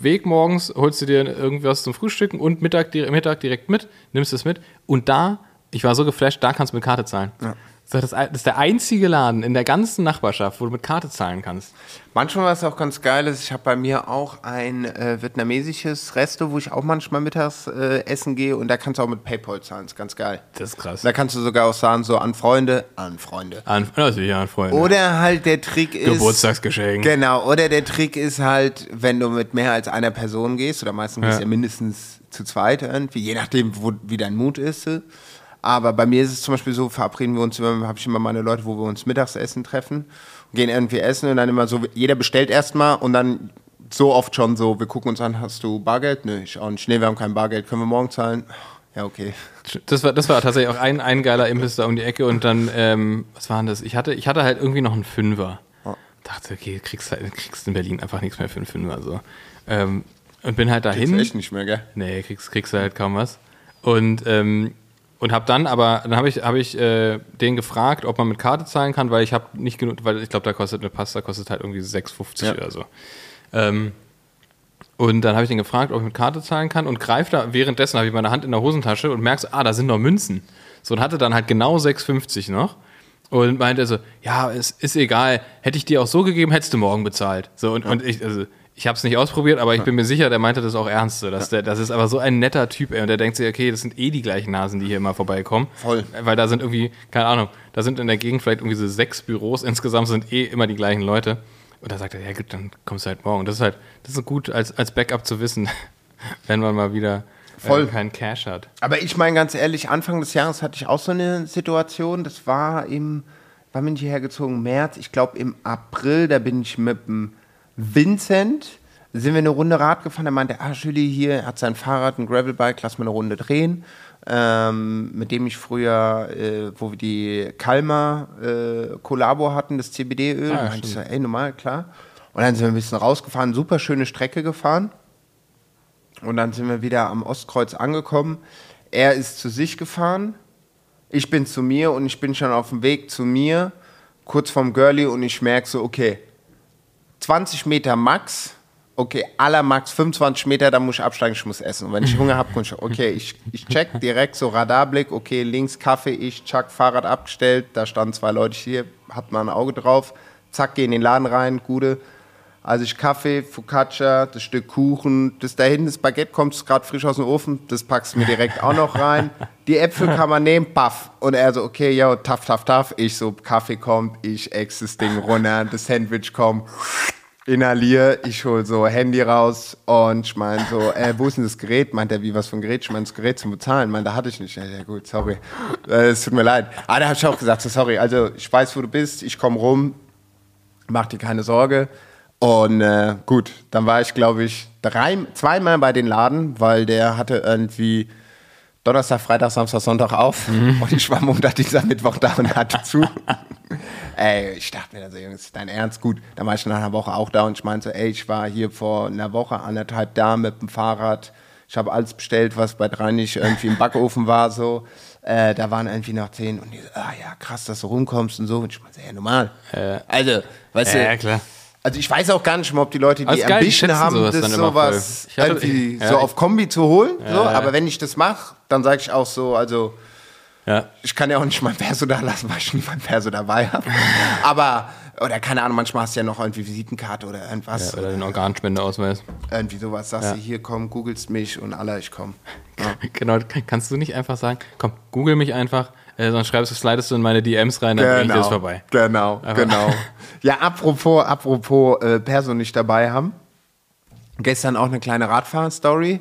Weg morgens, holst du dir irgendwas zum Frühstücken und Mittag direkt mit, nimmst es mit und da. Ich war so geflasht, da kannst du mit Karte zahlen. Ja. Das ist der einzige Laden in der ganzen Nachbarschaft, wo du mit Karte zahlen kannst. Manchmal war es auch ganz geil. Ich habe bei mir auch ein vietnamesisches Resto, wo ich auch manchmal mittags essen gehe. Und da kannst du auch mit PayPal zahlen. Das ist ganz geil. Das ist krass. Da kannst du sogar auch sagen, so an Freunde. Oder halt der Trick ist... Geburtstagsgeschenk. Genau. Oder der Trick ist halt, wenn du mit mehr als einer Person gehst, oder meistens gehst du ja mindestens zu zweit irgendwie, je nachdem, wie dein Mut ist. Aber bei mir ist es zum Beispiel so, verabreden wir uns immer, habe ich immer meine Leute, wo wir uns Mittagsessen treffen, gehen irgendwie essen und dann immer so, jeder bestellt erstmal und dann so oft schon so, wir gucken uns an, hast du Bargeld? Nö, ich auch nicht. Nee, wir haben kein Bargeld, können wir morgen zahlen? Ja, okay. Das war tatsächlich auch ein geiler Imbiss da um die Ecke und dann, was war denn das? Ich hatte halt irgendwie noch einen Fünfer. Dachte, okay, kriegst in Berlin einfach nichts mehr für einen Fünfer. So. Und bin halt dahin. Kriegst du echt nicht mehr, gell? Nee, kriegst du halt kaum was. Und habe ich den gefragt, ob man mit Karte zahlen kann, weil ich habe nicht genug, weil ich glaube, da kostet eine Pasta halt irgendwie 6,50 oder so. Und dann habe ich den gefragt, ob ich mit Karte zahlen kann und greife da, währenddessen habe ich meine Hand in der Hosentasche und merke, da sind noch Münzen. So, und hatte dann halt genau 6,50 noch. Und meinte so, ja, es ist egal, hätte ich dir auch so gegeben, hättest du morgen bezahlt. So, und ich, also... Ich habe es nicht ausprobiert, aber ich bin mir sicher, der meinte das auch ernst. Das ist aber so ein netter Typ. Und der denkt sich, okay, das sind eh die gleichen Nasen, die hier immer vorbeikommen. Voll. Weil da sind irgendwie, keine Ahnung, da sind in der Gegend vielleicht irgendwie so 6 Büros. Insgesamt sind eh immer die gleichen Leute. Und da sagt er, ja gut, dann kommst du halt morgen. Das ist gut als Backup zu wissen, wenn man mal wieder keinen Cash hat. Aber ich meine ganz ehrlich, Anfang des Jahres hatte ich auch so eine Situation. Das war wann bin ich hierher gezogen? März. Ich glaube im April, da bin ich mit dem Vincent, sind wir eine Runde Rad gefahren, da meinte, Julie hier hat sein Fahrrad, ein Gravelbike, lass mal eine Runde drehen, mit dem ich früher, wo wir die Kalmar Kollabo hatten, das CBD-Öl, da meinte ich so, ey, normal, klar. Und dann sind wir ein bisschen rausgefahren, super schöne Strecke gefahren Und dann sind wir wieder am Ostkreuz angekommen. Er ist zu sich gefahren, ich bin zu mir und ich bin schon auf dem Weg zu mir, kurz vorm Girlie, und ich merke so, okay, 20 Meter max, okay, aller max 25 Meter, dann muss ich absteigen, ich muss essen. Und wenn ich Hunger habe, kann ich, okay, ich check direkt so Radarblick, okay, links Kaffee, ich, zack, Fahrrad abgestellt, da standen zwei Leute hier, hat mal ein Auge drauf, zack, geh in den Laden rein, gute. Also ich Kaffee, Focaccia, das Stück Kuchen, das da hinten, das Baguette kommt gerade frisch aus dem Ofen, das packst du mir direkt auch noch rein. Die Äpfel kann man nehmen, paff. Und er so, okay, yo, taff, taff, taff. Ich so, Kaffee kommt, ich ex das Ding runter, das Sandwich kommt, inhaliere, ich hol so Handy raus und ich meine so, wo ist denn das Gerät? Meint er, wie, was für ein Gerät? Ich meine, das Gerät zum Bezahlen. Meint, da hatte ich nicht. Ja gut, sorry, es tut mir leid. Ah, da hab ich auch gesagt, so, sorry, also ich weiß, wo du bist, ich komme rum, mach dir keine Sorge. Und gut, dann war ich, glaube ich, zweimal bei den Laden, weil der hatte irgendwie Donnerstag, Freitag, Samstag, Sonntag auf. Mhm. Und ich war Montag, Dienstag, Mittwoch da und hatte zu. Ey, ich dachte mir dann so, Jungs, dein Ernst? Gut, dann war ich nach einer Woche auch da und ich meinte so, ey, ich war hier vor einer Woche, anderthalb da mit dem Fahrrad. Ich habe alles bestellt, was bei drei nicht irgendwie im Backofen war, so. Da waren irgendwie noch 10 und die so, ah ja, krass, dass du rumkommst und so. Und ich meinte so, ja, normal. Also, weißt du. Ja, klar. Also ich weiß auch gar nicht mehr, ob die Leute, die Ambition haben, das sowas irgendwie so auf Kombi zu holen. So. Aber wenn ich das mache, dann sage ich auch so, also ich kann ja auch nicht mein Perso da lassen, weil ich nie mein Perso dabei habe. Aber, oder keine Ahnung, manchmal hast du ja noch irgendwie Visitenkarte oder irgendwas. Ja, oder den Organspendeausweis. Irgendwie sowas, sagst du, hier, komm, googelst mich und Allah, ich komm. Ja. Genau, kannst du nicht einfach sagen, komm, google mich einfach. Sonst slidest du in meine DMs rein, dann bin ich jetzt vorbei. Genau, aber genau. Ja, apropos Perso nicht dabei haben. Gestern auch eine kleine Radfahr-Story.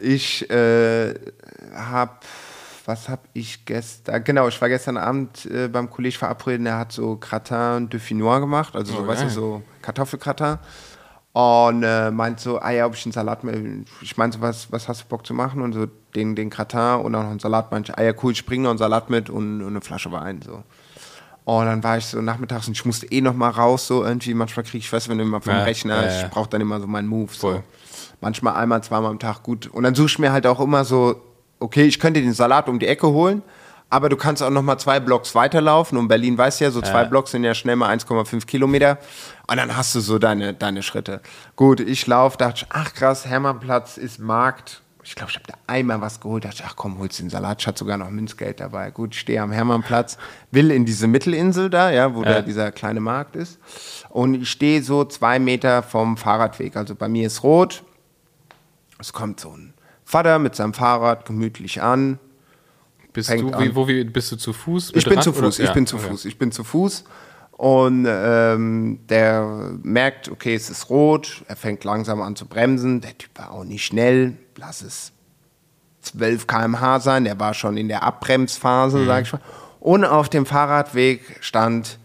Ich war gestern Abend beim Kollegen verabredet, der hat so Gratin Dauphinois gemacht, also so, weißt du, so Kartoffelgratin. Und meint so, ah ja, ob ich einen Salat mehr, ich meinte so, was hast du Bock zu machen? Und so den Gratin und auch noch einen Salat. Meinte ich, ah ja, cool, ich bringe noch einen Salat mit und eine Flasche Wein, so. Und dann war ich so nachmittags und ich musste noch mal raus, so irgendwie, manchmal kriege ich was, wenn immer vom Rechner, ich brauche dann immer so meinen Move, so. Manchmal einmal, zweimal am Tag, gut. Und dann suche ich mir halt auch immer so, okay, ich könnte den Salat um die Ecke holen, aber du kannst auch noch mal 2 Blocks weiterlaufen. Und Berlin, weißt du ja, so 2 Blocks sind ja schnell mal 1,5 Kilometer. Und dann hast du so deine Schritte. Gut, ich laufe, dachte ich, ach krass, Hermannplatz ist Markt. Ich glaube, ich habe da einmal was geholt. Dachte ich, ach komm, holst den Salat. Ich hatte sogar noch Münzgeld dabei. Gut, ich stehe am Hermannplatz, will in diese Mittelinsel da, ja, wo da dieser kleine Markt ist. Und ich stehe so 2 Meter vom Fahrradweg. Also bei mir ist rot. Es kommt so ein Vater mit seinem Fahrrad gemütlich an. Bist du zu Fuß? Ich bin zu Fuß. Und der merkt, okay, es ist rot. Er fängt langsam an zu bremsen. Der Typ war auch nicht schnell. Lass es 12 km/h sein. Der war schon in der Abbremsphase, sag ich mal. Und auf dem Fahrradweg stand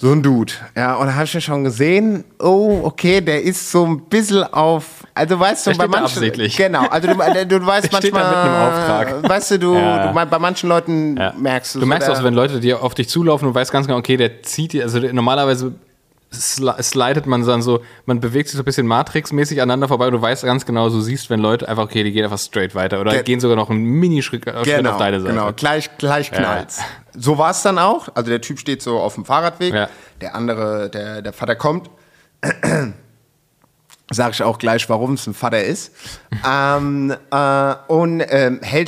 so ein Dude. Ja, und da habe ich ja schon gesehen, oh, okay, der ist so ein bisschen auf, also weißt du, bei manchen, genau, also du weißt manchmal, da mit einem Auftrag. Weißt du, bei manchen Leuten merkst du. Du merkst auch, wenn Leute dir auf dich zulaufen und weißt ganz genau, okay, der zieht dir, also normalerweise slidet man dann so, man bewegt sich so ein bisschen Matrix-mäßig aneinander vorbei und du weißt ganz genau, du siehst, wenn Leute einfach, okay, die gehen einfach straight weiter oder gehen sogar noch einen Minischritt auf deine Seite. Genau, gleich knallt's. So war es dann auch, also der Typ steht so auf dem Fahrradweg, der andere, der Vater kommt, sag ich auch gleich, warum es ein Vater ist, hält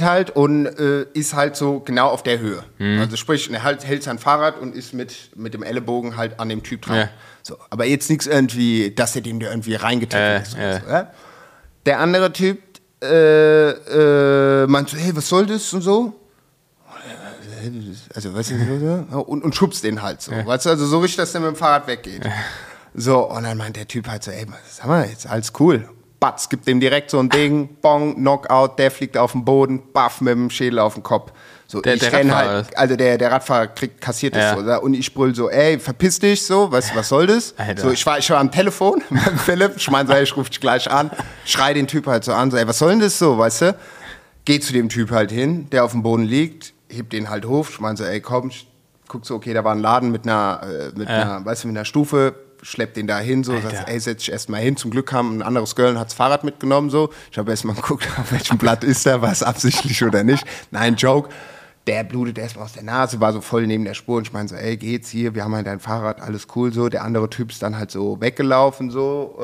halt und ist halt so genau auf der Höhe. Mhm. Also sprich, er hält sein Fahrrad und ist mit dem Ellenbogen halt an dem Typ dran. Ja. So, aber jetzt nichts irgendwie, dass er dem da irgendwie reingetreten ist. So, ja? Der andere Typ meint so, hey, was soll das und so? Also, weißt du, und schubst den halt so. Ja. Weißt du, also so richtig, dass der mit dem Fahrrad weggeht. Ja. So, und dann meint der Typ halt so, ey, sag mal, jetzt alles cool. Batz, gibt dem direkt so ein Ding, bong, Knockout, der fliegt auf den Boden, baff, mit dem Schädel auf den Kopf. So, der Radfahrer halt, also der Radfahrer kassiert das so. Und ich brüll so, ey, verpiss dich, so, was soll das? Alter. So, ich war am Telefon mit Philipp, ich meine, so, ich rufe dich gleich an, schrei den Typ halt so an, so, ey, was soll denn das so, weißt du? Geh zu dem Typ halt hin, der auf dem Boden liegt, heb den halt hoch, ich meine so, ey, komm, guck so, okay, da war ein Laden mit einer Stufe, schleppt den da hin, so, sagst, ey, setz dich erstmal hin. Zum Glück kam ein anderes Girl und hat das Fahrrad mitgenommen, so. Ich habe erstmal geguckt, auf welchem Blatt ist er, war es absichtlich oder nicht. Nein, Joke. Der blutet erstmal aus der Nase, war so voll neben der Spur und ich meine so, ey, geht's hier, wir haben halt dein Fahrrad, alles cool, so. Der andere Typ ist dann halt so weggelaufen, so.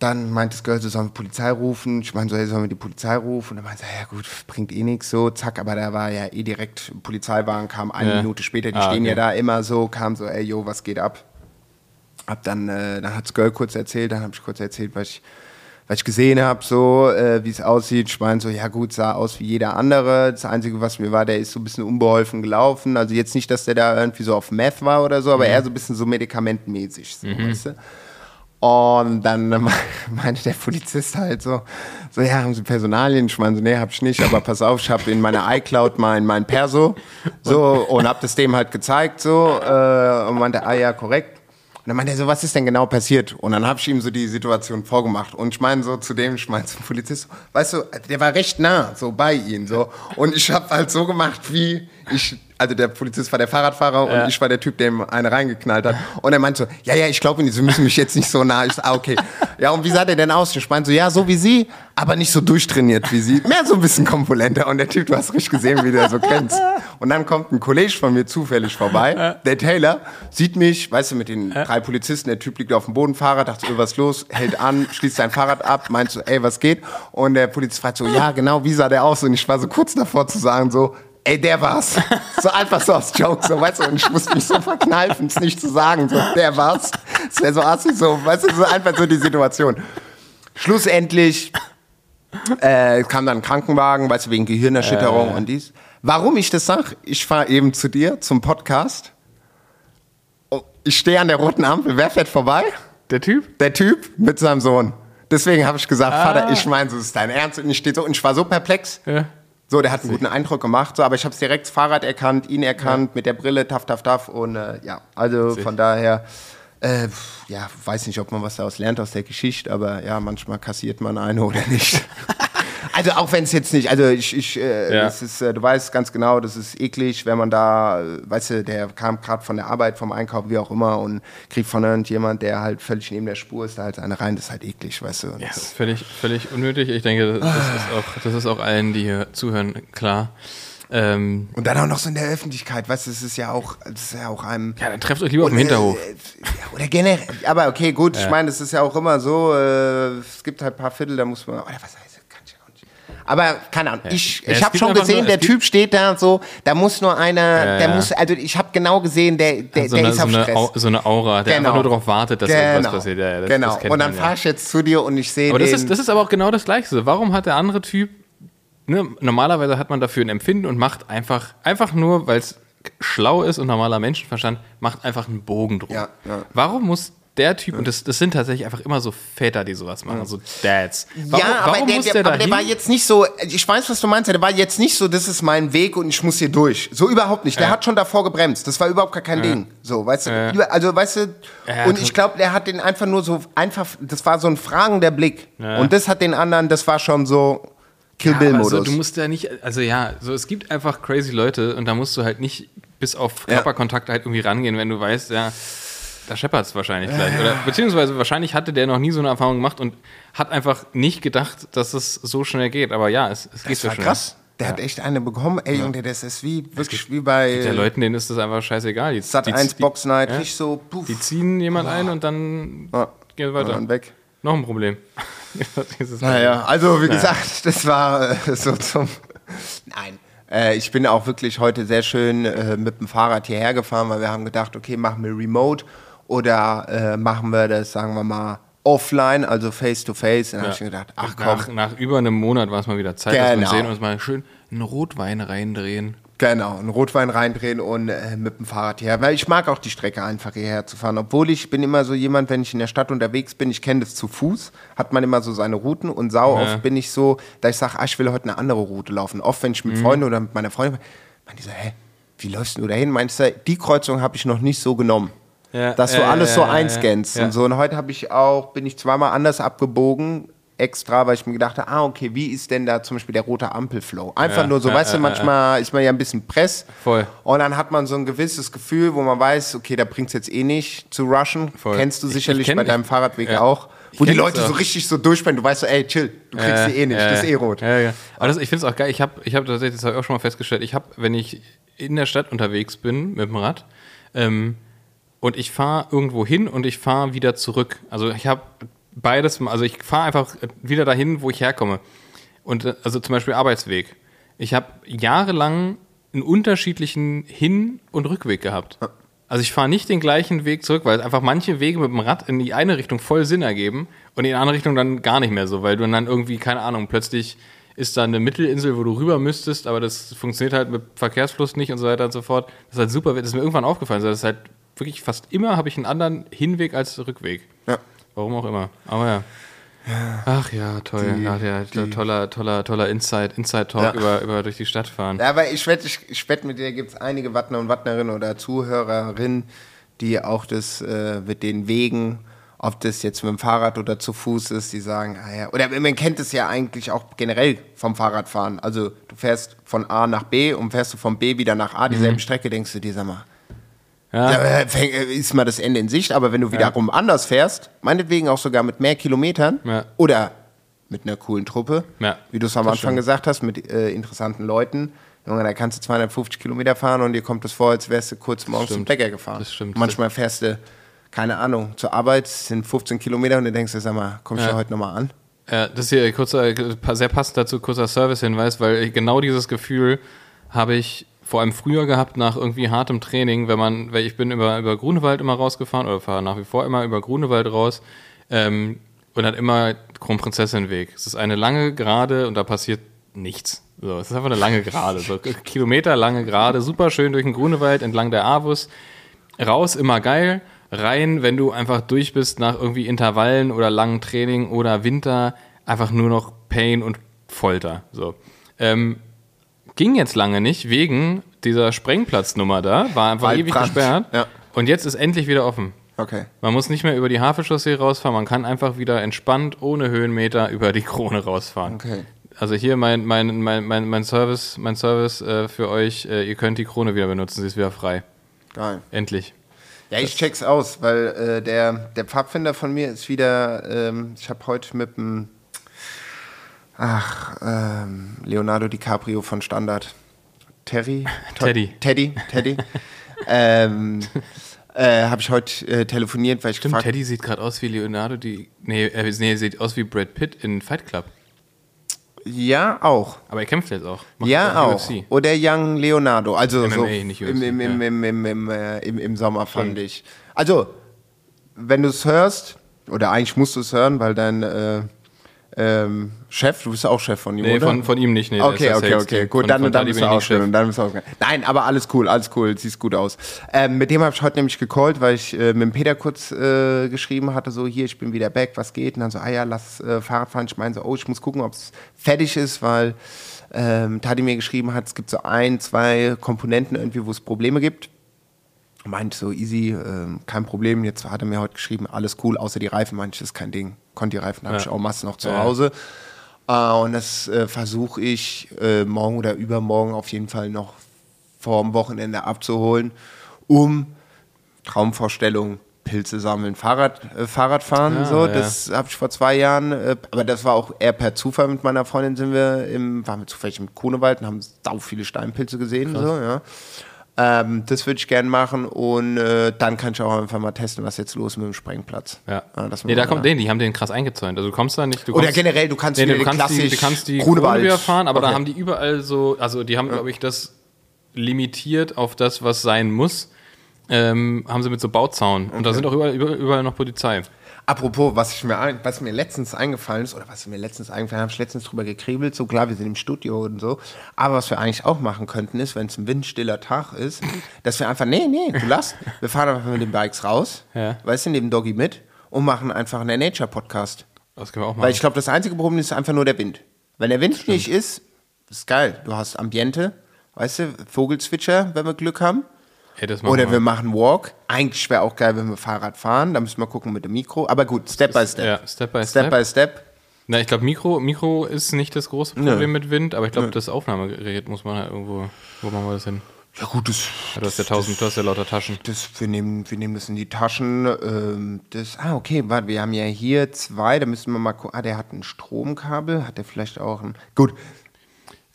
Dann meint das Girl so, sollen wir die Polizei rufen? Ich meine so, hey, sollen wir die Polizei rufen? Und dann meinte so, ja gut, bringt eh nichts, so, zack. Aber da war ja eh direkt, Polizeiwagen kam eine Minute später, die stehen ja da immer so, kam so, ey, yo, was geht ab? Dann hat das Girl kurz erzählt, dann habe ich kurz erzählt, was ich gesehen habe, so, wie es aussieht. Ich meine so, ja gut, sah aus wie jeder andere. Das Einzige, was mir war, der ist so ein bisschen unbeholfen gelaufen. Also jetzt nicht, dass der da irgendwie so auf Meth war oder so, aber eher so ein bisschen so medikamentenmäßig, so, weißt du? Und dann meinte der Polizist halt so, ja, haben Sie Personalien? Ich meine so, nee, hab ich nicht, aber pass auf, ich habe in meiner iCloud mein Perso, so, und hab das dem halt gezeigt, so, und meinte, ah ja, korrekt. Und dann meinte er so, was ist denn genau passiert? Und dann habe ich ihm so die Situation vorgemacht. Und ich meine so zu dem, ich meine zum Polizist, weißt du, der war recht nah so bei ihm. So. Und ich habe halt so gemacht, wie ich, also der Polizist war der Fahrradfahrer und ich war der Typ, der ihm eine reingeknallt hat. Und er meinte so, ja, ich glaube nicht, Sie müssen mich jetzt nicht so nah. Ich so, ah, okay. Ja, und wie sah der denn aus? Ich meine so, ja, so wie Sie, aber nicht so durchtrainiert wie Sie. Mehr so ein bisschen kompulenter. Und der Typ, du hast richtig gesehen, wie der so glänzt. Und dann kommt ein Kollege von mir zufällig vorbei, der Taylor, sieht mich, weißt du, mit den drei Polizisten, der Typ liegt auf dem Boden, Fahrrad, dachte so, was ist los, hält an, schließt sein Fahrrad ab, meint so, ey, was geht? Und der Polizist fragt so, ja, genau, wie sah der aus? Und ich war so kurz davor zu sagen so, ey, der war's. So einfach so aus Joke, so, weißt du, und ich musste mich so verkneifen, es nicht zu sagen, so, der war's. Das wäre so assi, so, weißt du, so einfach so die Situation. Schlussendlich kam dann ein Krankenwagen, weißt du, wegen Gehirnerschütterung und dies. Warum ich das sage, ich fahre eben zu dir zum Podcast. Ich stehe an der roten Ampel. Wer fährt vorbei? Der Typ mit seinem Sohn. Deswegen habe ich gesagt, Vater, ich meine, das ist dein Ernst. Und ich stehe so, und ich war so perplex. Ja. So, der hat einen guten Eindruck gemacht. So, aber ich habe es direkt Fahrrad erkannt, ihn erkannt, mit der Brille, taff. Und also von daher, weiß nicht, ob man was daraus lernt aus der Geschichte. Aber ja, manchmal kassiert man eine oder nicht. Also auch wenn es jetzt nicht, also es ist, du weißt ganz genau, das ist eklig, wenn man da, weißt du, der kam gerade von der Arbeit, vom Einkauf, wie auch immer, und kriegt von irgendjemand, der halt völlig neben der Spur ist, da halt eine rein, das ist halt eklig, weißt du. Ja, das ist völlig unnötig. Ich denke, das ist auch allen, die hier zuhören, klar. Und dann auch noch so in der Öffentlichkeit, weißt du, das ist ja auch einem... Ja, dann trefft euch lieber auf dem Hinterhof. Oder generell, aber okay, gut, ich meine, das ist ja auch immer so, es gibt halt ein paar Viertel, da muss man, oder was heißt, aber keine Ahnung, ich habe schon gesehen, der Typ steht da so, da muss nur einer, also ich habe genau gesehen, der ist auf Stress. So eine Aura, der einfach nur darauf wartet, dass irgendwas passiert. Ja, das und dann fahr ich jetzt zu dir und ich sehe den. Aber das ist aber auch genau das Gleiche. Warum hat der andere Typ, ne, normalerweise hat man dafür ein Empfinden und macht einfach nur, weil es schlau ist und normaler Menschenverstand, macht einfach einen Bogen drum. Ja. Warum muss der Typ, und das sind tatsächlich einfach immer so Väter, die sowas machen, so Dads. Warum muss der war jetzt nicht so, ich weiß, was du meinst, der war jetzt nicht so, das ist mein Weg und ich muss hier durch. So überhaupt nicht. Der hat schon davor gebremst. Das war überhaupt gar kein Ding. So, weißt du, also weißt du, und ich glaube, der hat den einfach nur so, das war so ein fragender Blick. Ja. Und das hat den anderen, das war schon so Kill-Bill-Modus. Also, du musst ja nicht, es gibt einfach crazy Leute und da musst du halt nicht bis auf Körperkontakt halt irgendwie rangehen, wenn du weißt, da scheppert es wahrscheinlich gleich. Oder, beziehungsweise wahrscheinlich hatte der noch nie so eine Erfahrung gemacht und hat einfach nicht gedacht, dass es so schnell geht. Aber ja, es geht so schnell. Das war krass. Der hat echt eine bekommen. Ey, Junge, das ist wie bei... Der Leuten, denen ist das einfach scheißegal. Sat.1 Box Night, nicht so... Puff. Die ziehen jemand ein und dann geht es weiter. Und weg. Noch ein Problem. Also wie gesagt, das war so zum... Nein. Ich bin auch wirklich heute sehr schön mit dem Fahrrad hierher gefahren, weil wir haben gedacht, okay, machen wir Remote. Oder machen wir das, sagen wir mal, offline, also face-to-face. Dann habe ich mir gedacht, ach komm. Nach über einem Monat war es mal wieder Zeit, dass wir sehen uns mal schön einen Rotwein reindrehen. Genau, einen Rotwein reindrehen und mit dem Fahrrad hierher. Weil ich mag auch die Strecke einfach hierher zu fahren. Obwohl ich bin immer so jemand, wenn ich in der Stadt unterwegs bin, ich kenne das zu Fuß, hat man immer so seine Routen und oft bin ich so, da ich sage, ich will heute eine andere Route laufen. Oft, wenn ich mit Freunden oder mit meiner Freundin, man die so, hä, wie läufst du da hin? Meinst du, die Kreuzung habe ich noch nicht so genommen. Ja, dass du alles einscannst und so. Und heute bin ich zweimal anders abgebogen, extra, weil ich mir gedacht habe, ah, okay, wie ist denn da zum Beispiel der rote Ampelflow? Einfach nur so, weißt du, manchmal ist man ja ein bisschen press. Voll. Und dann hat man so ein gewisses Gefühl, wo man weiß, okay, da bringt es jetzt eh nicht zu rushen. Voll. Kennst du sicherlich bei deinem Fahrradweg auch. Wo die Leute so richtig so durchbrennen, du weißt so, ey, chill, du kriegst die eh nicht, das ist eh rot. Ja, ja. Aber das, ich finde es auch geil, ich hab tatsächlich, das habe ich auch schon mal festgestellt, wenn ich in der Stadt unterwegs bin mit dem Rad, und ich fahre irgendwo hin und ich fahre wieder zurück. Also ich habe beides, also ich fahre einfach wieder dahin, wo ich herkomme. Und also zum Beispiel Arbeitsweg. Ich habe jahrelang einen unterschiedlichen Hin- und Rückweg gehabt. Also ich fahre nicht den gleichen Weg zurück, weil einfach manche Wege mit dem Rad in die eine Richtung voll Sinn ergeben und in die andere Richtung dann gar nicht mehr so, weil du dann irgendwie, keine Ahnung, plötzlich ist da eine Mittelinsel, wo du rüber müsstest, aber das funktioniert halt mit Verkehrsfluss nicht und so weiter und so fort. Das ist halt super, das ist mir irgendwann aufgefallen, das ist halt wirklich fast immer habe ich einen anderen Hinweg als Rückweg. Ja. Warum auch immer. Aber ja. Ach ja, toll. Toller Inside-Talk über durch die Stadt fahren. Ja, aber ich wette, mit dir gibt es einige Wattner und Wattnerinnen oder Zuhörerinnen, die auch das mit den Wegen, ob das jetzt mit dem Fahrrad oder zu Fuß ist, die sagen, ah ja. Oder man kennt es ja eigentlich auch generell vom Fahrradfahren. Also du fährst von A nach B und fährst du von B wieder nach A dieselbe Strecke, denkst du dir, sag mal, ist mal das Ende in Sicht, aber wenn du wiederum anders fährst, meinetwegen auch sogar mit mehr Kilometern oder mit einer coolen Truppe, wie du es am Anfang gesagt hast, mit interessanten Leuten, da kannst du 250 Kilometer fahren und dir kommt es vor, als wärst du kurz morgens zum Bäcker gefahren. Das stimmt. Manchmal fährst du, keine Ahnung, zur Arbeit, sind 15 Kilometer und du denkst, sag mal, kommst du heute nochmal an? Ja, das hier, sehr passend dazu, kurzer Service-Hinweis, weil genau dieses Gefühl habe ich vor allem früher gehabt nach irgendwie hartem Training, weil ich bin über Grunewald immer rausgefahren oder fahre nach wie vor immer über Grunewald raus und hat immer Kronprinzessin-Weg. Es ist eine lange Gerade und da passiert nichts. So, es ist einfach eine lange Gerade, so kilometerlange Gerade, super schön durch den Grunewald entlang der Avus, raus immer geil, rein, wenn du einfach durch bist nach irgendwie Intervallen oder langem Training oder Winter, einfach nur noch Pain und Folter. So. Ging jetzt lange nicht, wegen dieser Sprengplatznummer da, war einfach ewig gesperrt und jetzt ist endlich wieder offen. Okay. Man muss nicht mehr über die Havelchaussee rausfahren, man kann einfach wieder entspannt, ohne Höhenmeter, über die Krone rausfahren. Okay. Also hier mein Service für euch, ihr könnt die Krone wieder benutzen, sie ist wieder frei. Geil. Endlich. Ja, ich check's aus, weil der Pfadfinder von mir ist wieder, ich habe heute mit dem Leonardo DiCaprio von Standert. Teddy. Habe ich heute telefoniert, weil ich gefragt habe. Teddy sieht gerade aus wie Leonardo DiCaprio. Nee, sieht aus wie Brad Pitt in Fight Club. Ja, auch. Aber er kämpft jetzt auch. Macht auch. UFC. Oder Young Leonardo. Also MMA, so nicht UFC, im Sommer fand ich. Also, wenn du es hörst, oder eigentlich musst du es hören, weil dein Chef, du bist auch Chef von ihm, oder? Nee, von ihm nicht. Nee, okay. Gut, dann bist du auch Chef. Nein, aber alles cool, siehst gut aus. Mit dem habe ich heute nämlich gecallt, weil ich mit dem Peter kurz geschrieben hatte, so hier, ich bin wieder back, was geht? Und dann so, lass Fahrrad fahren. Ich meine so, ich muss gucken, ob es fertig ist, weil Tadi mir geschrieben hat, es gibt so 1-2 Komponenten irgendwie, wo es Probleme gibt. Meint so, easy, kein Problem. Jetzt hat er mir heute geschrieben, alles cool, außer die Reifen. Manches ist kein Ding. Konnte die Reifen, habe ich auch Masse noch zu Hause. Und das versuche ich morgen oder übermorgen auf jeden Fall noch vorm Wochenende abzuholen, um Traumvorstellung, Pilze sammeln, Fahrradfahren. Das habe ich vor 2 Jahren, aber das war auch eher per Zufall. Mit meiner Freundin waren wir zufällig im Grunewald und haben sau viele Steinpilze gesehen. Krass. Das würde ich gerne machen und dann kann ich auch einfach mal testen, was jetzt los ist mit dem Sprengplatz. Ja. Da kommt die haben den krass eingezäunt. Also du kommst da nicht. Du kannst die Grunewald wieder fahren, aber da haben die überall so, also die haben, glaube ich, das limitiert auf das, was sein muss, haben sie mit so Bauzaun. Und da sind auch überall noch Polizei. Apropos, was mir letztens eingefallen ist, habe ich letztens drüber gekriebelt, so klar, wir sind im Studio und so, aber was wir eigentlich auch machen könnten ist, wenn es ein windstiller Tag ist, dass wir einfach, wir fahren einfach mit den Bikes raus, weißt du, neben Doggy mit und machen einfach einen Nature-Podcast. Das können wir auch machen. Weil ich glaube, das einzige Problem ist einfach nur der Wind. Wenn der Wind nicht ist, ist geil, du hast Ambiente, weißt du, Vogelzwitscher, wenn wir Glück haben. Oder wir machen Walk. Eigentlich wäre auch geil, wenn wir Fahrrad fahren. Da müssen wir gucken mit dem Mikro. Aber gut, Step by Step. Na, ich glaube, Mikro ist nicht das große Problem mit Wind, aber ich glaube, das Aufnahmegerät muss man halt irgendwo, wo machen wir das hin? Ja gut, das... Ja, du hast ja lauter Taschen. Wir nehmen das in die Taschen. Okay, warte, wir haben ja hier zwei, da müssen wir mal gucken. Ah, der hat ein Stromkabel, hat der vielleicht auch ein... Gut.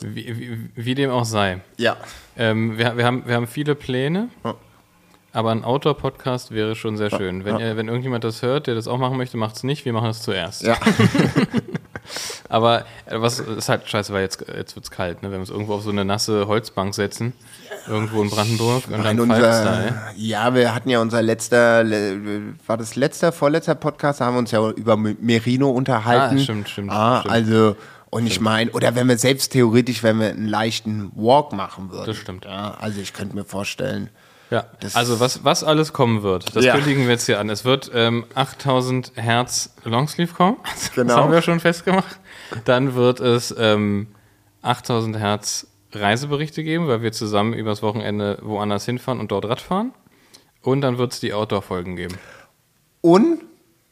Wie dem auch sei. Ja. Wir haben viele Pläne, aber ein Outdoor-Podcast wäre schon sehr schön. Wenn irgendjemand das hört, der das auch machen möchte, macht's nicht, wir machen es zuerst. Ja. Aber was ist halt scheiße, weil jetzt wird's kalt, ne? Wenn wir uns irgendwo auf so eine nasse Holzbank setzen, irgendwo in Brandenburg und dann Pfalz-Style. Ja, wir hatten ja unser vorletzter Podcast, da haben wir uns ja über Merino unterhalten. Ah, stimmt. Also, und ich meine, oder wenn wir selbst theoretisch, wenn wir einen leichten Walk machen würden. Das stimmt. Ja, also ich könnte mir vorstellen... Ja, also was alles kommen wird, das kündigen wir jetzt hier an. Es wird 8000 Hertz Longsleeve kommen, genau. Das haben wir schon festgemacht. Dann wird es 8000 Hertz Reiseberichte geben, weil wir zusammen übers Wochenende woanders hinfahren und dort Rad fahren. Und dann wird es die Outdoor-Folgen geben. Und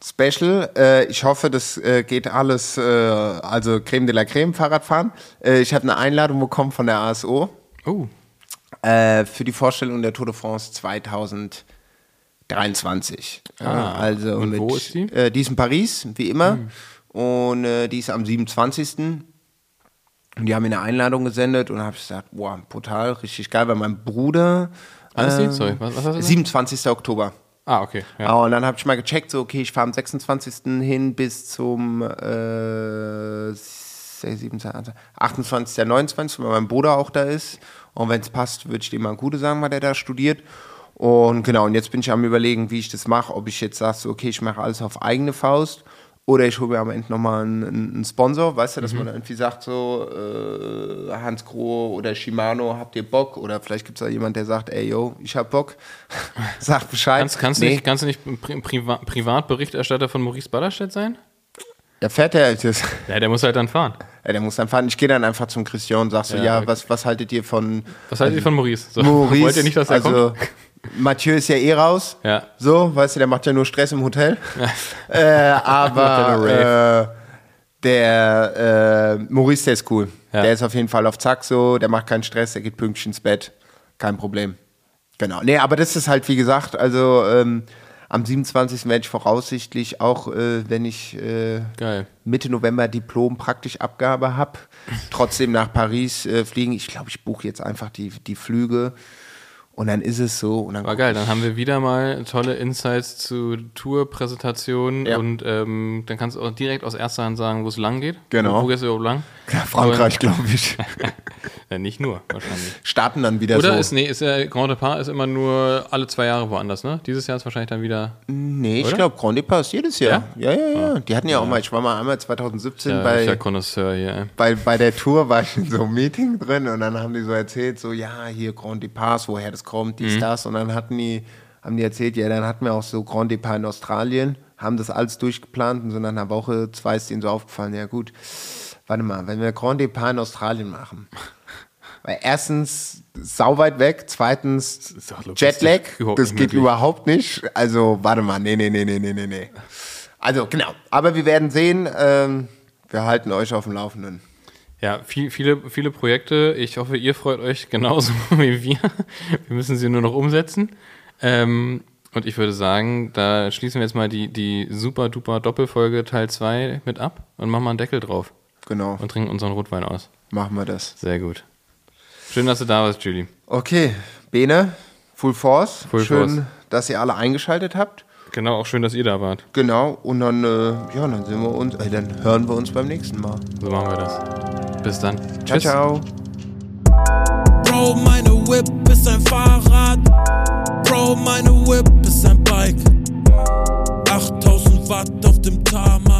Special, ich hoffe, das geht alles, also Creme de la Creme, Fahrradfahren. Ich habe eine Einladung bekommen von der ASO. Oh. Für die Vorstellung der Tour de France 2023. Also und wo ist die? Die ist in Paris, wie immer. Und die ist am 27. Und die haben mir eine Einladung gesendet und habe ich gesagt, boah, brutal, richtig geil, weil mein Bruder... Was hast du 27. Oktober. Ah, okay. Ja. Und dann habe ich mal gecheckt, so okay, ich fahre am 26. hin bis zum 28. 29., weil mein Bruder auch da ist. Und wenn es passt, würde ich dem mal Gute sagen, weil der da studiert. Und genau, und jetzt bin ich am Überlegen, wie ich das mache. Ob ich jetzt sage, so, okay, ich mache alles auf eigene Faust. Oder ich hole mir am Ende nochmal einen Sponsor. Weißt du, dass man irgendwie sagt, so, Hans Grohe oder Shimano, habt ihr Bock? Oder vielleicht gibt es da jemand, der sagt, ey, yo, ich hab Bock. Sag Bescheid. Kannst du nicht Privatberichterstatter von Maurice Ballerstedt sein? Da fährt er jetzt. Ja, der muss halt dann fahren. Ich gehe dann einfach zum Christian und sag so, was haltet ihr von... Was haltet ihr von Maurice? So, Maurice, wollt ihr nicht, dass er kommt? Mathieu ist ja eh raus. Ja. So, weißt du, der macht ja nur Stress im Hotel. Aber der Maurice, der ist cool. Ja. Der ist auf jeden Fall auf Zack so, der macht keinen Stress, der geht pünktlich ins Bett. Kein Problem. Genau. Nee, aber das ist halt, wie gesagt, also... Am 27. werde ich voraussichtlich auch, wenn ich Mitte November Diplom praktisch Abgabe habe, trotzdem nach Paris fliegen. Ich glaube, ich buche jetzt einfach die Flüge und dann ist es so. Und dann war geil, dann haben wir wieder mal tolle Insights zu Tourpräsentationen und dann kannst du auch direkt aus erster Hand sagen, wo es lang geht. Genau. Wo geht es überhaupt lang? Ja, Frankreich, glaube ich. Ja, nicht nur, wahrscheinlich. Starten dann wieder oder so. Oder ist der Grand Départ ist immer nur alle 2 Jahre woanders, ne? Dieses Jahr ist wahrscheinlich dann wieder... Nee, ich glaube, Grand Départ ist jedes Jahr. Ja. Die hatten ja auch mal, ich war mal einmal 2017 bei... Ich Connoisseur hier, ey. Bei der Tour war ich in so einem Meeting drin und dann haben die so erzählt, so, ja, hier Grand Départ, woher das kommt, dies, das. Und dann haben die erzählt, ja, dann hatten wir auch so Grand Départ in Australien, haben das alles durchgeplant und so nach einer Woche, 2 ist denen so aufgefallen, ja gut, warte mal, wenn wir Grand Départ in Australien machen... Weil erstens, sau weit weg. Zweitens, Jetlag. Das geht überhaupt nicht. Also, warte mal. Nee. Also, genau. Aber wir werden sehen. Wir halten euch auf dem Laufenden. Ja, viele Projekte. Ich hoffe, ihr freut euch genauso wie wir. Wir müssen sie nur noch umsetzen. Und ich würde sagen, da schließen wir jetzt mal die super-duper Doppelfolge Teil 2 mit ab und machen mal einen Deckel drauf. Genau. Und trinken unseren Rotwein aus. Machen wir das. Sehr gut. Schön, dass du da warst, Julie. Okay, Bene, Full Force. Schön, dass ihr alle eingeschaltet habt. Genau, auch schön, dass ihr da wart. Genau, und dann, dann sehen wir uns, dann hören wir uns beim nächsten Mal. So machen wir das. Bis dann. Ciao, ciao. Bro, meine Whip ist ein Fahrrad. Bro, meine Whip ist ein Bike. 8000 Watt auf dem Tarmac.